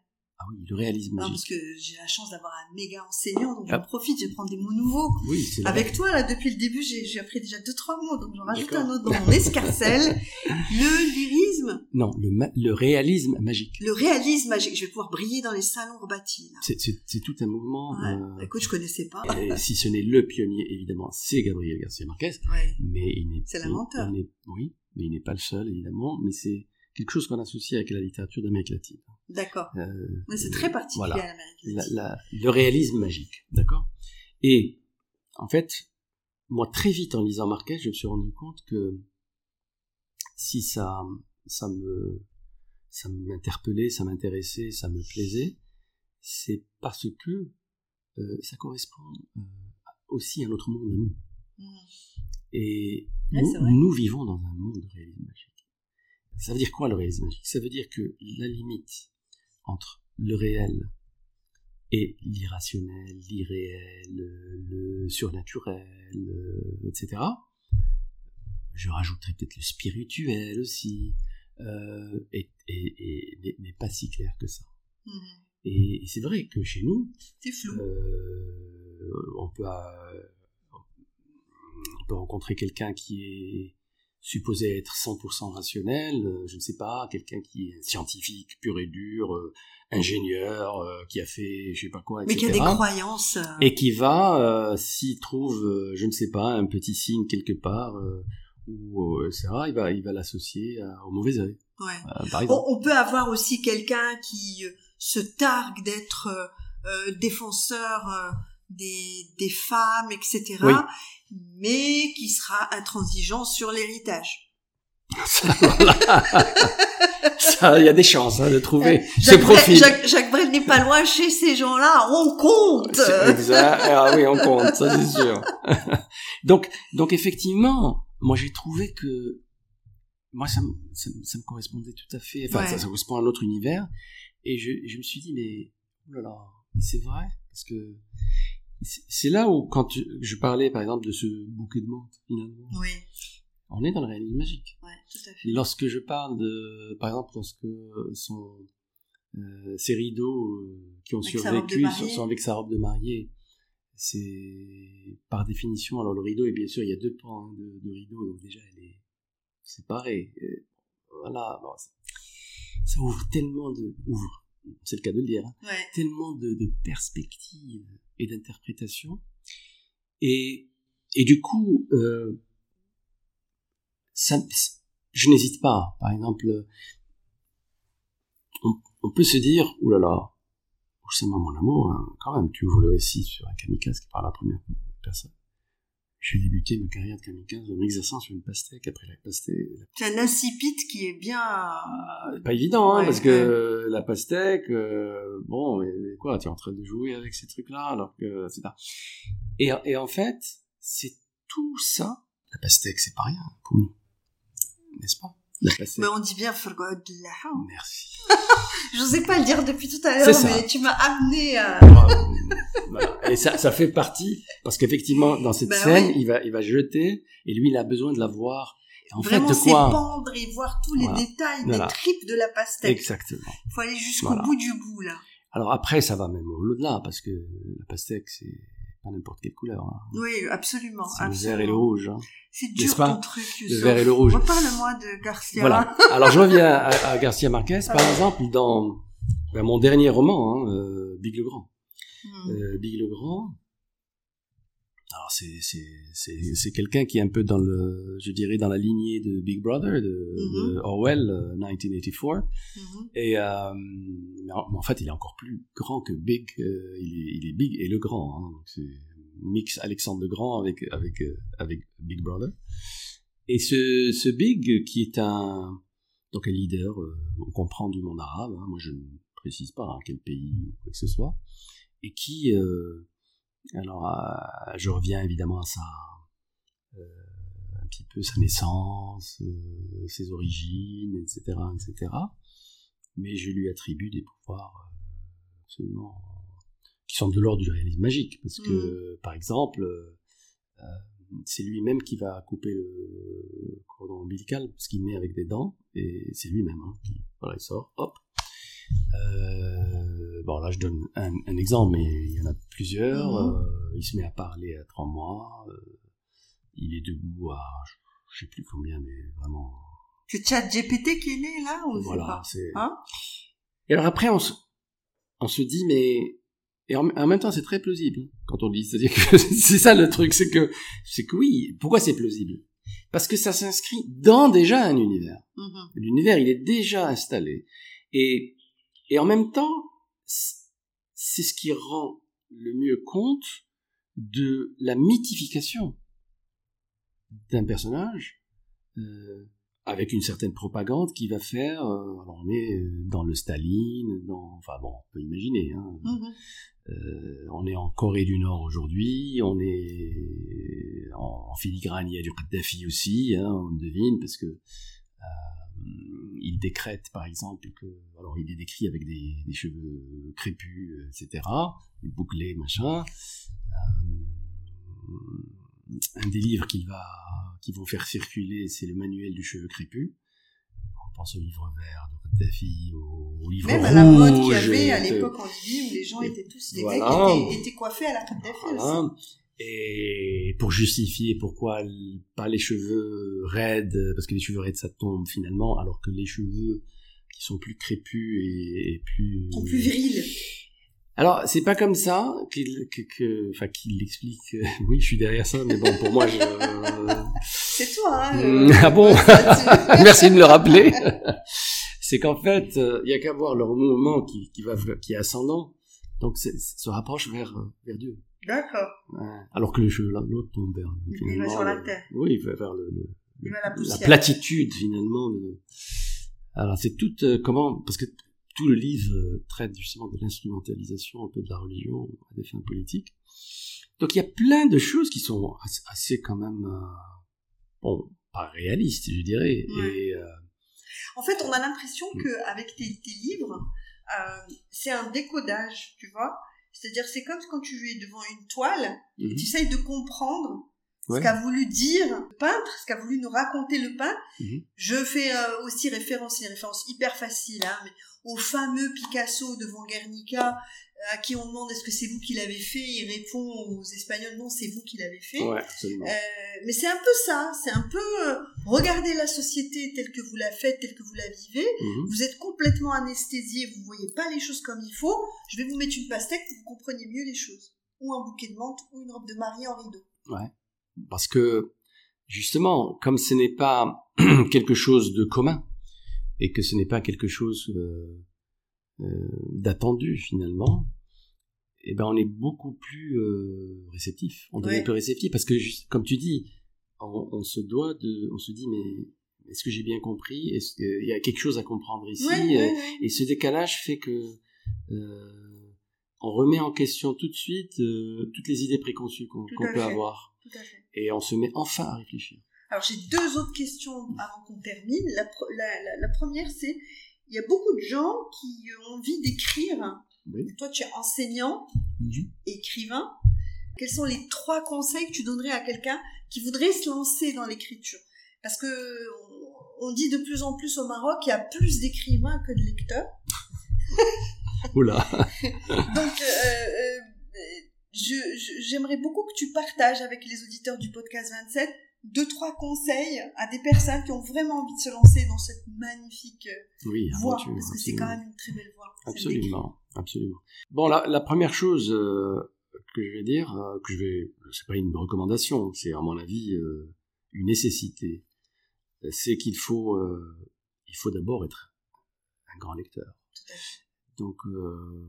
Ah oui, le réalisme magique. Non, parce que j'ai la chance d'avoir un méga enseignant, donc ah. j'en profite, je prends des mots nouveaux. Oui, c'est Avec vrai. Toi, là, depuis le début, j'ai, j'ai appris déjà deux, trois mots, donc j'en rajoute D'accord. un autre dans mon escarcelle. Le lyrisme. Non, le, ma- le réalisme magique. Le réalisme magique. Je vais pouvoir briller dans les salons rebâtis, là. C'est, c'est, c'est tout un mouvement. Ouais. Euh... Écoute, je connaissais pas. Et si ce n'est le pionnier, évidemment, c'est Gabriel García Márquez. Ouais. Mais il n'est. C'est l'inventeur. Il, il n'est, oui, mais il n'est pas le seul, évidemment, mais c'est. Quelque chose qu'on associe avec la littérature d'Amérique latine. D'accord. Euh, Mais c'est très particulier voilà. à l'Amérique latine. La, la, le réalisme magique, d'accord. Et en fait, moi très vite en lisant Márquez, je me suis rendu compte que si ça, ça me, ça m'interpellait, ça m'intéressait, ça me plaisait, c'est parce que euh, ça correspond aussi à notre monde à nous. Mmh. Et ouais, nous, nous vivons dans un monde de réalisme magique. Ça veut dire quoi, le réalisme magique? Ça veut dire que la limite entre le réel et l'irrationnel, l'irréel, le surnaturel, et cetera. Je rajouterais peut-être le spirituel aussi, euh, et, et, et, n'est pas si clair que ça. Mmh. Et, et c'est vrai que chez nous, c'est flou. Euh, on peut, euh, on peut rencontrer quelqu'un qui est supposé être cent pour cent rationnel, euh, je ne sais pas, quelqu'un qui est scientifique, pur et dur, euh, ingénieur, euh, qui a fait je ne sais pas quoi, et cetera. Mais qui a des croyances. Euh... Et qui va, euh, s'il trouve, euh, je ne sais pas, un petit signe quelque part, euh, ou, euh, et cetera, il va, il va l'associer à, au mauvais œil. Ouais. Euh, par exemple. On, on peut avoir aussi quelqu'un qui se targue d'être euh, défenseur... Euh... Des, des femmes, et cetera, oui. mais qui sera intransigeant sur l'héritage. Ça, voilà. Ça, il y a des chances hein, de trouver ce profil. Jacques, Jacques Brel n'est pas loin chez ces gens-là. On compte. C'est exact. Ah oui, on compte, ça c'est sûr. donc, donc effectivement, moi j'ai trouvé que moi ça me, ça, ça me correspondait tout à fait. Enfin, ouais. ça, ça correspond à notre univers. Et je, je me suis dit mais oh là là, c'est vrai parce que c'est là où, quand je parlais, par exemple, de ce bouquet de menthe, finalement, oui. on est dans le réalisme magique. Ouais, tout à fait. Lorsque je parle de... Par exemple, lorsque son, euh, ses rideaux euh, qui ont avec survécu sont avec sa robe de mariée, c'est par définition... Alors, le rideau, et bien sûr, il y a deux pans de, de rideau, donc déjà, elle est séparée. Et voilà. Bon, ça ouvre tellement de... Ouvre, c'est le cas de le dire. Hein, ouais. Tellement de, de perspectives... et d'interprétation, et, et du coup, euh, ça, je n'hésite pas, par exemple, on, on peut se dire, oulala, Oussama mon amour, hein, quand même, tu ouvres le récit sur un kamikaze qui parle à la première personne. J'ai débuté ma carrière de kamikaze en m'exerçant sur une pastèque, après la pastèque... C'est un incipit qui est bien... Euh, pas évident, hein, ouais, parce ouais. que la pastèque, euh, bon, mais, mais quoi, tu es en train de jouer avec ces trucs-là, alors que... et cetera. Et, et en fait, c'est tout ça... La pastèque, c'est pas rien, pour nous. N'est-ce pas ? Mais on dit bien Fulbright. Merci. J'osais pas le dire depuis tout à l'heure, mais tu m'as amené à. Et ça, ça fait partie, parce qu'effectivement, dans cette ben scène, ouais. il va, il va jeter, et lui, il a besoin de la voir. Et en Vraiment, fait, c'est quoi... pendre et voir tous voilà. les détails, voilà. les tripes de la pastèque. Exactement. Il faut aller jusqu'au voilà. bout du bout, là. Alors après, ça va même au-delà, parce que la pastèque, c'est pas n'importe quelle couleur. Hein. Oui, absolument. C'est absolument. Le vert et le rouge. Hein. C'est dur N'est-ce ton truc, Youssef. Le vert et le rouge. Reparle-moi de Garcia. Voilà. Alors je reviens à, à Garcia Márquez, ah. par exemple, dans ben, mon dernier roman, hein, euh, Big le Grand. Mmh. Euh, Big le Grand, alors c'est c'est c'est c'est quelqu'un qui est un peu dans le, je dirais dans la lignée de Big Brother, de, mmh. de Orwell, euh, dix-neuf cent quatre-vingt-dix. Mmh. Et euh, mais en, mais en fait, il est encore plus grand que Big. Euh, il est il est Big et le Grand. Hein, donc c'est mix Alexandre le Grand avec avec euh, avec Big Brother. Et ce ce Big qui est un donc un leader, euh, on comprend du monde arabe. Hein, moi, je ne précise pas hein, quel pays ou quoi que ce soit. Et qui, euh, alors, euh, je reviens évidemment à sa, euh, un petit peu sa naissance, euh, ses origines, et cetera, et cetera. Mais je lui attribue des pouvoirs absolument qui sont de l'ordre du réalisme magique, parce que, mmh. par exemple, euh, c'est lui-même qui va couper le cordon ombilical, parce qu'il naît avec des dents, et c'est lui-même hein, qui, voilà, il sort, hop. Euh, bon là je donne un, un exemple, mais il y en a plusieurs. Mmh. Euh, il se met à parler à trois mois. Euh, il est debout à je ne sais plus combien, mais vraiment. C'est ChatGPT qui est né là ou voilà, c'est pas c'est... Hein et alors après on se on se dit mais et en, en même temps c'est très plausible quand on dit, c'est-à-dire que c'est ça le truc, c'est que c'est que oui, pourquoi c'est plausible? Parce que ça s'inscrit dans déjà un univers. Mmh. L'univers il est déjà installé et Et en même temps, c'est ce qui rend le mieux compte de la mythification d'un personnage euh, avec une certaine propagande qui va faire... Euh, alors on est dans le Staline, dans, enfin bon, on peut imaginer. Hein, mm-hmm. euh, on est en Corée du Nord aujourd'hui, on est en, en filigrane, il y a du Kadhafi aussi, hein, on devine, parce que... Euh, il décrète, par exemple, que, alors il est décrit avec des, des cheveux crépus, et cetera, des bouclés, machin. Euh, un des livres qu'ils va, qu'ils vont faire circuler, c'est le manuel du cheveu crépus. On pense au livre vert de Khatibi, au, au livre Même rouge. Même à la mode qu'il y avait à l'époque en Libye, où les gens étaient tous, les voilà. mecs étaient, étaient coiffés à la Khatibi voilà. aussi. Et pour justifier pourquoi pas les cheveux raides, parce que les cheveux raides ça tombe finalement, alors que les cheveux qui sont plus crépus et, et plus... Sont plus virils. Alors c'est pas comme ça qu'il, que, que, enfin, qu'il l'explique, oui je suis derrière ça, mais bon pour moi je... C'est toi hein le... Ah bon Merci de me le rappeler. C'est qu'en fait, il n'y a qu'à voir leur mouvement qui, qui, va, qui est ascendant, donc c'est, c'est, se rapproche vers, vers Dieu. D'accord. Ouais. Alors que le cheveu, l'autre tombe vers... Il va sur la terre. Le, oui, il va vers le, le, il va la, la platitude, finalement. Le... Alors, c'est tout... Euh, comment... Parce que tout le livre euh, traite justement de l'instrumentalisation, un peu de la religion, à des fins politiques. Donc, il y a plein de choses qui sont assez, assez quand même... Euh, bon, pas réalistes, je dirais. Ouais. Et, euh... En fait, on a l'impression mmh. qu'avec tes, tes livres, euh, c'est un décodage, tu vois. C'est-à-dire, c'est comme quand tu es devant une toile, mm-hmm. tu essayes de comprendre ouais. ce qu'a voulu dire le peintre, ce qu'a voulu nous raconter le peintre. Mm-hmm. Je fais euh, aussi référence, c'est une référence hyper facile, hein, mais au fameux Picasso devant Guernica, à qui on demande est-ce que c'est vous qui l'avez fait, il répond aux Espagnols, non, c'est vous qui l'avez fait. Ouais, absolument. Euh, mais c'est un peu ça, c'est un peu euh, regardez la société telle que vous la faites, telle que vous la vivez, mm-hmm. vous êtes complètement anesthésié, vous ne voyez pas les choses comme il faut, je vais vous mettre une pastèque pour que vous compreniez mieux les choses. Ou un bouquet de menthe, ou une robe de mariée en rideau. Ouais, parce que justement, comme ce n'est pas quelque chose de commun, et que ce n'est pas quelque chose... Euh... d'attendu finalement, et eh ben on est beaucoup plus euh, réceptif, on devient ouais. plus réceptif parce que comme tu dis, on, on se doit de, on se dit mais est-ce que j'ai bien compris, est-ce qu'il y a quelque chose à comprendre ici ouais, ouais, ouais. Et ce décalage fait que euh, on remet en question tout de suite euh, toutes les idées préconçues qu'on, qu'on peut fait. avoir et on se met enfin à réfléchir. Alors, j'ai deux autres questions avant qu'on termine. La, la, la, la première, c'est, il y a beaucoup de gens qui ont envie d'écrire. Oui. Toi, tu es enseignant, mm-hmm. écrivain. Quels sont les trois conseils que tu donnerais à quelqu'un qui voudrait se lancer dans l'écriture? Parce que on dit de plus en plus au Maroc, il y a plus d'écrivains que de lecteurs. Oula. Donc, euh, je, je, j'aimerais beaucoup que tu partages avec les auditeurs du podcast vingt-sept deux, trois conseils à des personnes qui ont vraiment envie de se lancer dans cette magnifique oui, voie, aventure, parce que absolument. C'est quand même une très belle voie. Absolument, absolument. Bon, la, la première chose euh, que je vais dire, euh, que je vais, c'est pas une recommandation, c'est à mon avis euh, une nécessité, c'est qu'il faut, euh, il faut d'abord être un grand lecteur. Tout à fait. Donc, euh,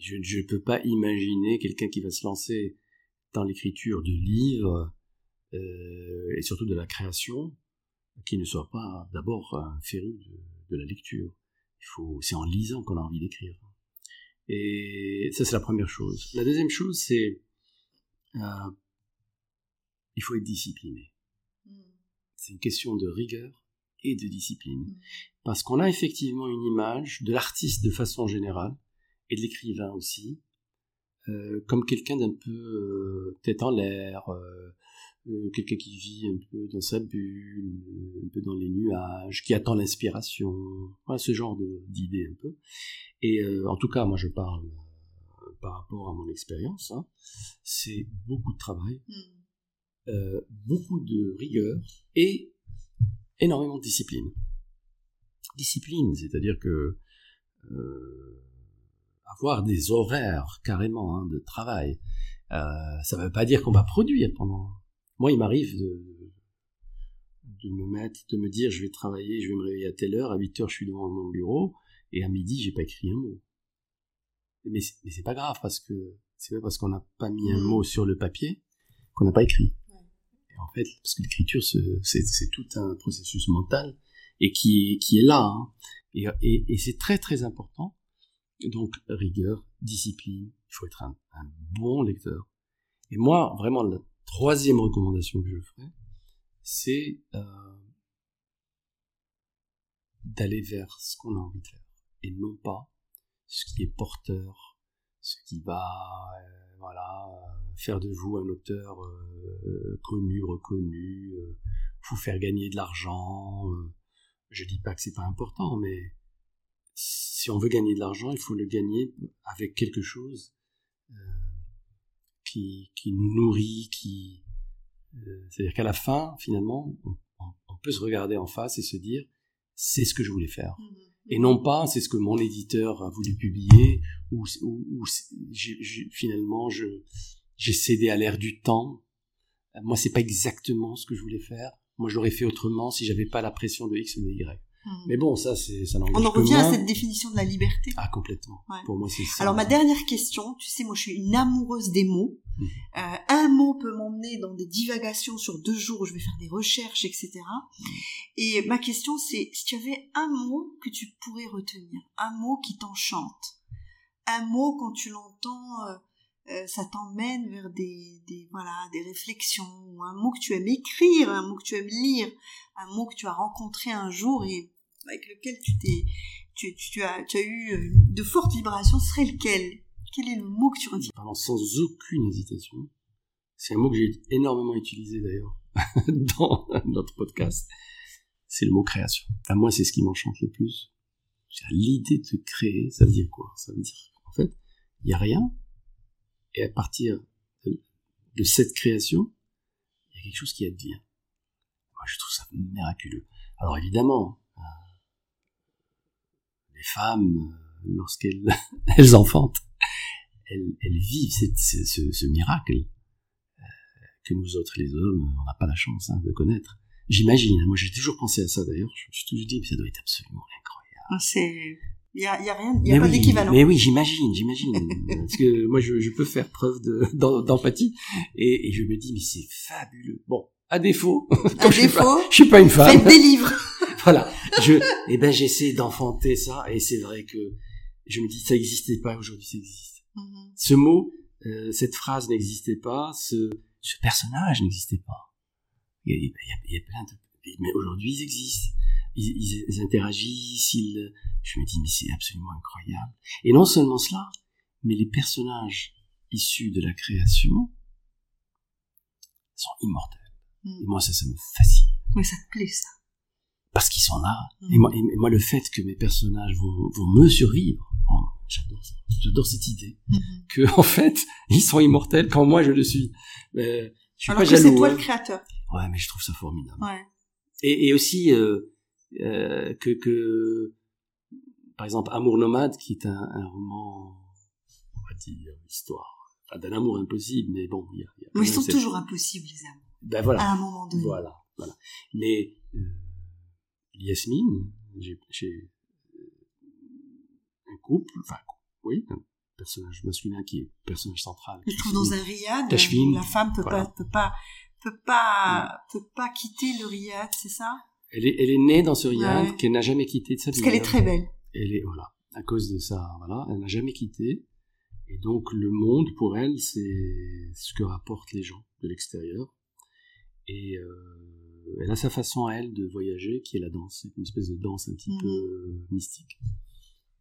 je ne peux pas imaginer quelqu'un qui va se lancer dans l'écriture de livres euh, et surtout de la création qui ne soit pas d'abord un féru de, de la lecture. Il faut, c'est en lisant qu'on a envie d'écrire. Et ça, c'est la première chose. La deuxième chose, c'est euh, il faut être discipliné. C'est une question de rigueur et de discipline. Parce qu'on a effectivement une image de l'artiste de façon générale, et de l'écrivain aussi, euh, comme quelqu'un d'un peu euh, tête en l'air, euh, euh, quelqu'un qui vit un peu dans sa bulle, euh, un peu dans les nuages, qui attend l'inspiration, voilà, ce genre de, d'idée un peu. Et euh, en tout cas, moi je parle euh, par rapport à mon expérience, hein, c'est beaucoup de travail, euh, beaucoup de rigueur, et énormément de discipline. Discipline, c'est-à-dire que euh, avoir des horaires carrément hein, de travail, euh, ça ne veut pas dire qu'on va produire pendant... Moi, il m'arrive de, de me mettre, de me dire, je vais travailler, je vais me réveiller à telle heure, à huit heures, je suis devant mon bureau, et à midi, je n'ai pas écrit un mot. Mais, mais ce n'est pas grave, parce que c'est pas parce qu'on n'a pas mis un mot sur le papier qu'on n'a pas écrit. En fait, parce que l'écriture, c'est, c'est tout un processus mental et qui, qui est là. Hein. Et, et, et c'est très, très important. Donc, rigueur, discipline, il faut être un, un bon lecteur. Et moi, vraiment, la troisième recommandation que je ferais, c'est euh, d'aller vers ce qu'on a envie de faire et non pas ce qui est porteur, ce qui va... Euh, Voilà, faire de vous un auteur euh, connu, reconnu, euh, vous faire gagner de l'argent. Euh, je dis pas que c'est pas important, mais si on veut gagner de l'argent, il faut le gagner avec quelque chose euh, qui, qui nous nourrit, qui, euh, c'est-à-dire qu'à la fin, finalement, on, on peut se regarder en face et se dire « c'est ce que je voulais faire ». Et non pas, c'est ce que mon éditeur a voulu publier, ou, ou, ou j'ai, j'ai, finalement, je, j'ai cédé à l'air du temps. Moi, c'est pas exactement ce que je voulais faire. Moi, j'aurais fait autrement si j'avais pas la pression de X ou de Y. Mmh. Mais bon, ça, c'est, ça n'engage que moi. On en revient à cette définition de la liberté. Ah, complètement. Ouais. Pour moi, c'est ça. Alors, ma dernière question, tu sais, moi, je suis une amoureuse des mots. Mmh. Euh, un mot peut m'emmener dans des divagations sur deux jours où je vais faire des recherches, et cetera. Mmh. Et ma question, c'est, si tu avais un mot que tu pourrais retenir, un mot qui t'enchante, un mot, quand tu l'entends, euh, euh, ça t'emmène vers des, des, voilà, des réflexions, ou un mot que tu aimes écrire, un mot que tu aimes lire, un mot que tu as rencontré un jour et avec lequel tu t'es, tu, tu, tu as, tu as eu de fortes vibrations, serait lequel? Quel est le mot que tu retiens? Pardon, sans aucune hésitation. C'est un mot que j'ai énormément utilisé d'ailleurs dans notre podcast. C'est le mot création. À moi, c'est ce qui m'enchante le plus. C'est-à-dire, l'idée de créer, ça veut dire quoi? Ça veut dire, en fait, il n'y a rien. Et à partir de, de cette création, il y a quelque chose qui advient. Moi, je trouve ça miraculeux. Alors évidemment, euh, les femmes, lorsqu'elles elles enfantent, elles, elles vivent cette, ce, ce, ce miracle euh, que nous autres, les hommes, on n'a pas la chance hein, de connaître. J'imagine, hein, moi j'ai toujours pensé à ça d'ailleurs, je me suis toujours dit, mais ça doit être absolument incroyable. C'est... Il n'y a, y a rien, il n'y a mais pas oui, d'équivalent. Mais oui, j'imagine, j'imagine. Parce que moi, je, je peux faire preuve de, d'empathie. Et, et je me dis, mais c'est fabuleux. Bon, à défaut, comme à je ne suis, suis pas une femme. Faites des livres. Voilà. Je, eh ben, j'essaie d'enfanter ça. Et c'est vrai que je me dis, ça n'existait pas. Aujourd'hui, ça existe. Mm-hmm. Ce mot, euh, cette phrase n'existait pas. Ce, ce personnage n'existait pas. il y a, il y a plein de... Mais aujourd'hui, ils existent. Ils, ils, ils interagissent, ils... Je me dis, mais c'est absolument incroyable. Et non seulement cela, mais les personnages issus de la création sont immortels. Mm. Et moi, ça, ça me fascine. Mais ça te plaît, ça. Parce qu'ils sont là. Mm. Et, moi, et moi, le fait que mes personnages vont, vont me survivre, oh, j'adore ça. J'adore cette idée. Mm-hmm. Que, en fait, ils sont immortels quand moi, je le suis. Euh, je suis Alors pas que jaloux, c'est toi hein. le créateur. Ouais, mais je trouve ça formidable. Ouais. Et, et aussi, euh, euh, que, que, par exemple, Amour nomade, qui est un, un roman, on va dire, histoire, enfin, d'un amour impossible, mais bon, il y a... Y a mais ils sont cette... toujours impossibles, les amours. Ben voilà. À un moment donné. Voilà, voilà. Mais, euh, Yasmine, j'ai, j'ai un couple, enfin, oui, un personnage masculin qui est le personnage central. Je trouve dans un riad, Tachfin, la femme peut voilà. pas, peut pas, peut pas, ouais. peut pas quitter le riad, c'est ça? Elle est, elle est née dans ce riad, ouais. qu'elle n'a jamais quitté de sa vie. Parce qu'elle est très belle. Elle est, voilà, à cause de ça, voilà, elle n'a jamais quitté. Et donc, le monde, pour elle, c'est ce que rapportent les gens de l'extérieur. Et euh, elle a sa façon à elle de voyager, qui est la danse. C'est une espèce de danse un petit mmh. peu mystique.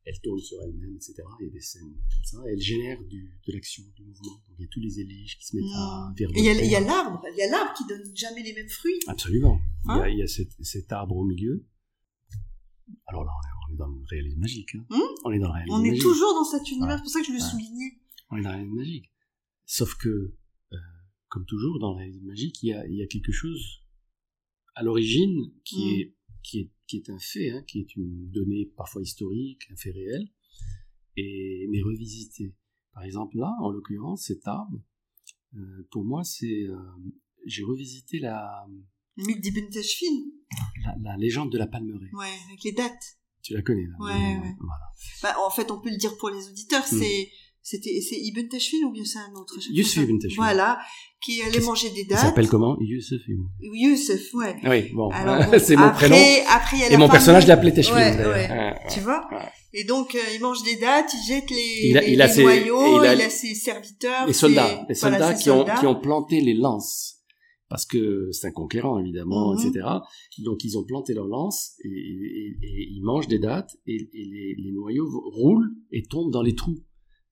Elle tourne sur elle-même, et cetera. Il y a des scènes comme ça. Elle génère du, de l'action, du mouvement. Donc, il y a tous les éliges qui se mettent mmh. à verboter. Et il y a l'arbre. Il y a l'arbre qui ne donne jamais les mêmes fruits. Absolument. Hein? Il y a, il y a cet, cet arbre au milieu. Alors là, on est, on est dans le réalisme magique. Hein? Mmh? On est dans le réalisme magique. On est magique. Toujours dans cet univers. Voilà. C'est pour ça que je le voilà. soulignais. On est dans le réalisme magique. Sauf que... comme toujours, dans la magie, il y a, il y a quelque chose à l'origine qui, mmh. est, qui, est, qui est un fait, hein, qui est une donnée parfois historique, un fait réel, et, mais revisité. Par exemple, là, en l'occurrence, cet arbre, euh, pour moi, c'est... Euh, j'ai revisité la... Le mythe d'Ibn Tachfin. La, la légende de la palmeraie. Ouais, avec les dates. Tu la connais, là. Ouais, ouais. ouais. Voilà. Bah, en fait, on peut le dire pour les auditeurs, mmh. c'est... C'était, c'est Ibn Tachfin ou bien c'est un autre? Yusuf Ibn Tachfin. Voilà, qui allait manger des dates. Il s'appelle comment? Yusuf Ibn. Yusuf, ouais. Oui, bon, alors, bon c'est mon après, prénom. Après, il y a la Et mon personnage de... l'appelait Tachfin. Ouais, ouais. ouais, ouais tu ouais, vois ouais. Et donc, euh, il mange des dates, il jette les, il a, les, il a les ses, noyaux, il a, il a ses serviteurs. Les soldats, ses, les soldats, voilà, qui, soldats. Ont, qui ont planté les lances. Parce que c'est un conquérant, évidemment, mmh. et cetera. Donc, ils ont planté leurs lances et, et, et ils mangent des dates et, et les, les noyaux roulent et tombent dans les trous.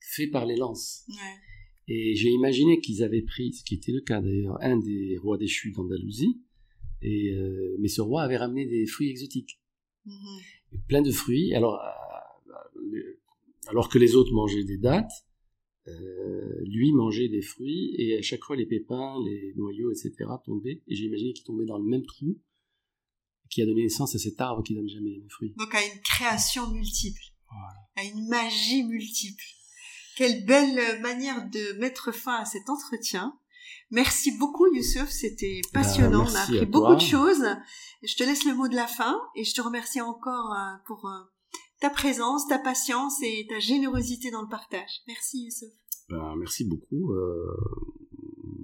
Fait par les lances. Ouais. Et j'ai imaginé qu'ils avaient pris, ce qui était le cas d'ailleurs, un des rois déchus d'Andalousie, et, euh, mais ce roi avait ramené des fruits exotiques. Mm-hmm. Et plein de fruits, alors, euh, alors que les autres mangeaient des dattes, euh, lui mangeait des fruits, et à chaque fois les pépins, les noyaux, et cetera tombaient, et j'ai imaginé qu'ils tombaient dans le même trou, qui a donné naissance à cet arbre qui ne donne jamais les fruits. Donc à une création multiple, voilà. À une magie multiple. Quelle belle manière de mettre fin à cet entretien. Merci beaucoup, Youssouf. C'était passionnant. Ben, on a appris beaucoup de choses. Je te laisse le mot de la fin et je te remercie encore pour ta présence, ta patience et ta générosité dans le partage. Merci, Youssouf. Ben, merci beaucoup. Euh,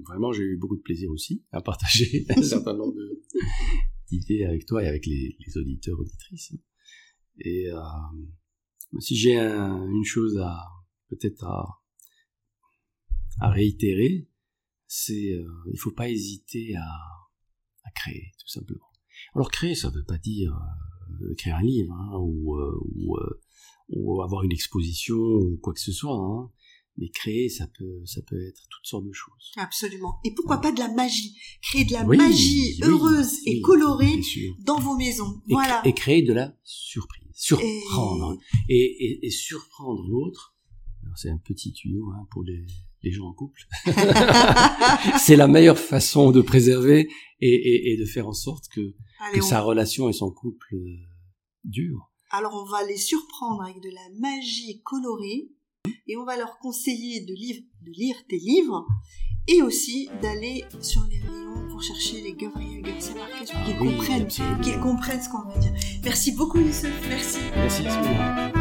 vraiment, j'ai eu beaucoup de plaisir aussi à partager un certain nombre d'idées avec toi et avec les, les auditeurs, auditrices. Et euh, si j'ai un, une chose à peut-être à, à réitérer, c'est euh, il ne faut pas hésiter à, à créer, tout simplement. Alors créer, ça ne veut pas dire euh, créer un livre, hein, ou, euh, ou, euh, ou avoir une exposition, ou quoi que ce soit, hein, mais créer, ça peut, ça peut être toutes sortes de choses. Absolument. Et pourquoi ouais. pas de la magie? Créer de la oui, magie oui, heureuse oui, et colorée dans vos maisons. Et, voilà. et créer de la surprise. Surprendre. Et, et, et, et surprendre l'autre. Alors c'est un petit tuyau hein, pour les, les gens en couple. C'est la meilleure façon de préserver et, et, et de faire en sorte que, Allez, que on... sa relation et son couple euh, durent. Alors on va les surprendre avec de la magie colorée et on va leur conseiller de, liv- de lire tes livres et aussi d'aller sur les rayons pour chercher les Gabriel García Márquez pour ah, qu'ils, oui, comprennent, qu'ils comprennent ce qu'on veut dire. Merci beaucoup Youssef, merci. Merci. Merci.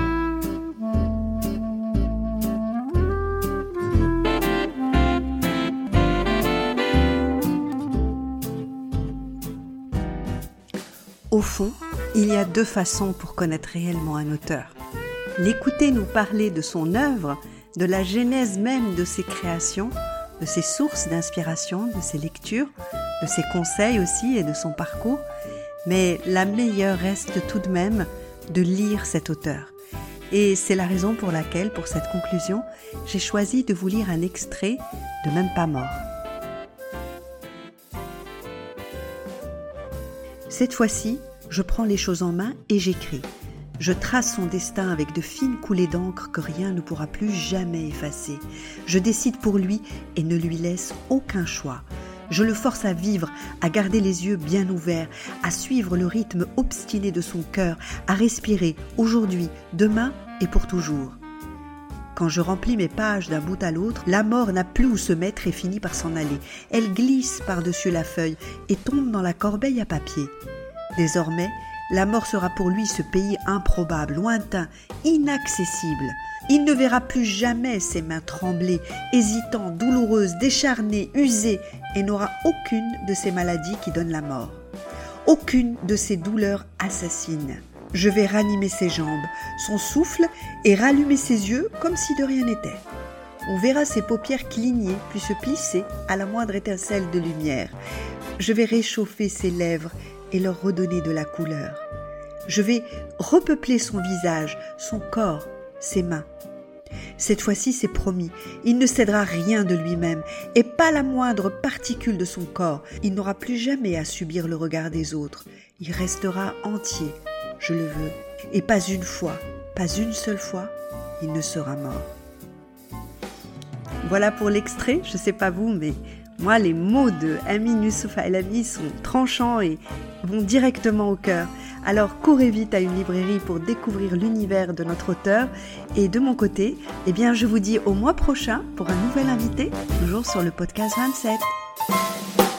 Au fond, il y a deux façons pour connaître réellement un auteur. L'écouter nous parler de son œuvre, de la genèse même de ses créations, de ses sources d'inspiration, de ses lectures, de ses conseils aussi et de son parcours, mais la meilleure reste tout de même de lire cet auteur. Et c'est la raison pour laquelle, pour cette conclusion, j'ai choisi de vous lire un extrait de Même pas mort. Cette fois-ci, je prends les choses en main et j'écris. Je trace son destin avec de fines coulées d'encre que rien ne pourra plus jamais effacer. Je décide pour lui et ne lui laisse aucun choix. Je le force à vivre, à garder les yeux bien ouverts, à suivre le rythme obstiné de son cœur, à respirer aujourd'hui, demain et pour toujours. Quand je remplis mes pages d'un bout à l'autre, la mort n'a plus où se mettre et finit par s'en aller. Elle glisse par-dessus la feuille et tombe dans la corbeille à papier. Désormais, la mort sera pour lui ce pays improbable, lointain, inaccessible. Il ne verra plus jamais ses mains trembler, hésitant, douloureuse, décharnée, usée, et n'aura aucune de ces maladies qui donnent la mort. Aucune de ces douleurs assassines. Je vais ranimer ses jambes, son souffle et rallumer ses yeux comme si de rien n'était. On verra ses paupières cligner puis se plisser à la moindre étincelle de lumière. Je vais réchauffer ses lèvres et leur redonner de la couleur. Je vais repeupler son visage, son corps, ses mains. Cette fois-ci, c'est promis, il ne cédera rien de lui-même et pas la moindre particule de son corps. Il n'aura plus jamais à subir le regard des autres. Il restera entier, je le veux, et pas une fois, pas une seule fois, il ne sera mort. Voilà pour l'extrait, je sais pas vous, mais moi, les mots de Amine Youssouf ElAlamy sont tranchants et vont directement au cœur. Alors courez vite à une librairie pour découvrir l'univers de notre auteur. Et de mon côté, eh bien, je vous dis au mois prochain pour un nouvel invité, toujours sur le podcast vingt-sept.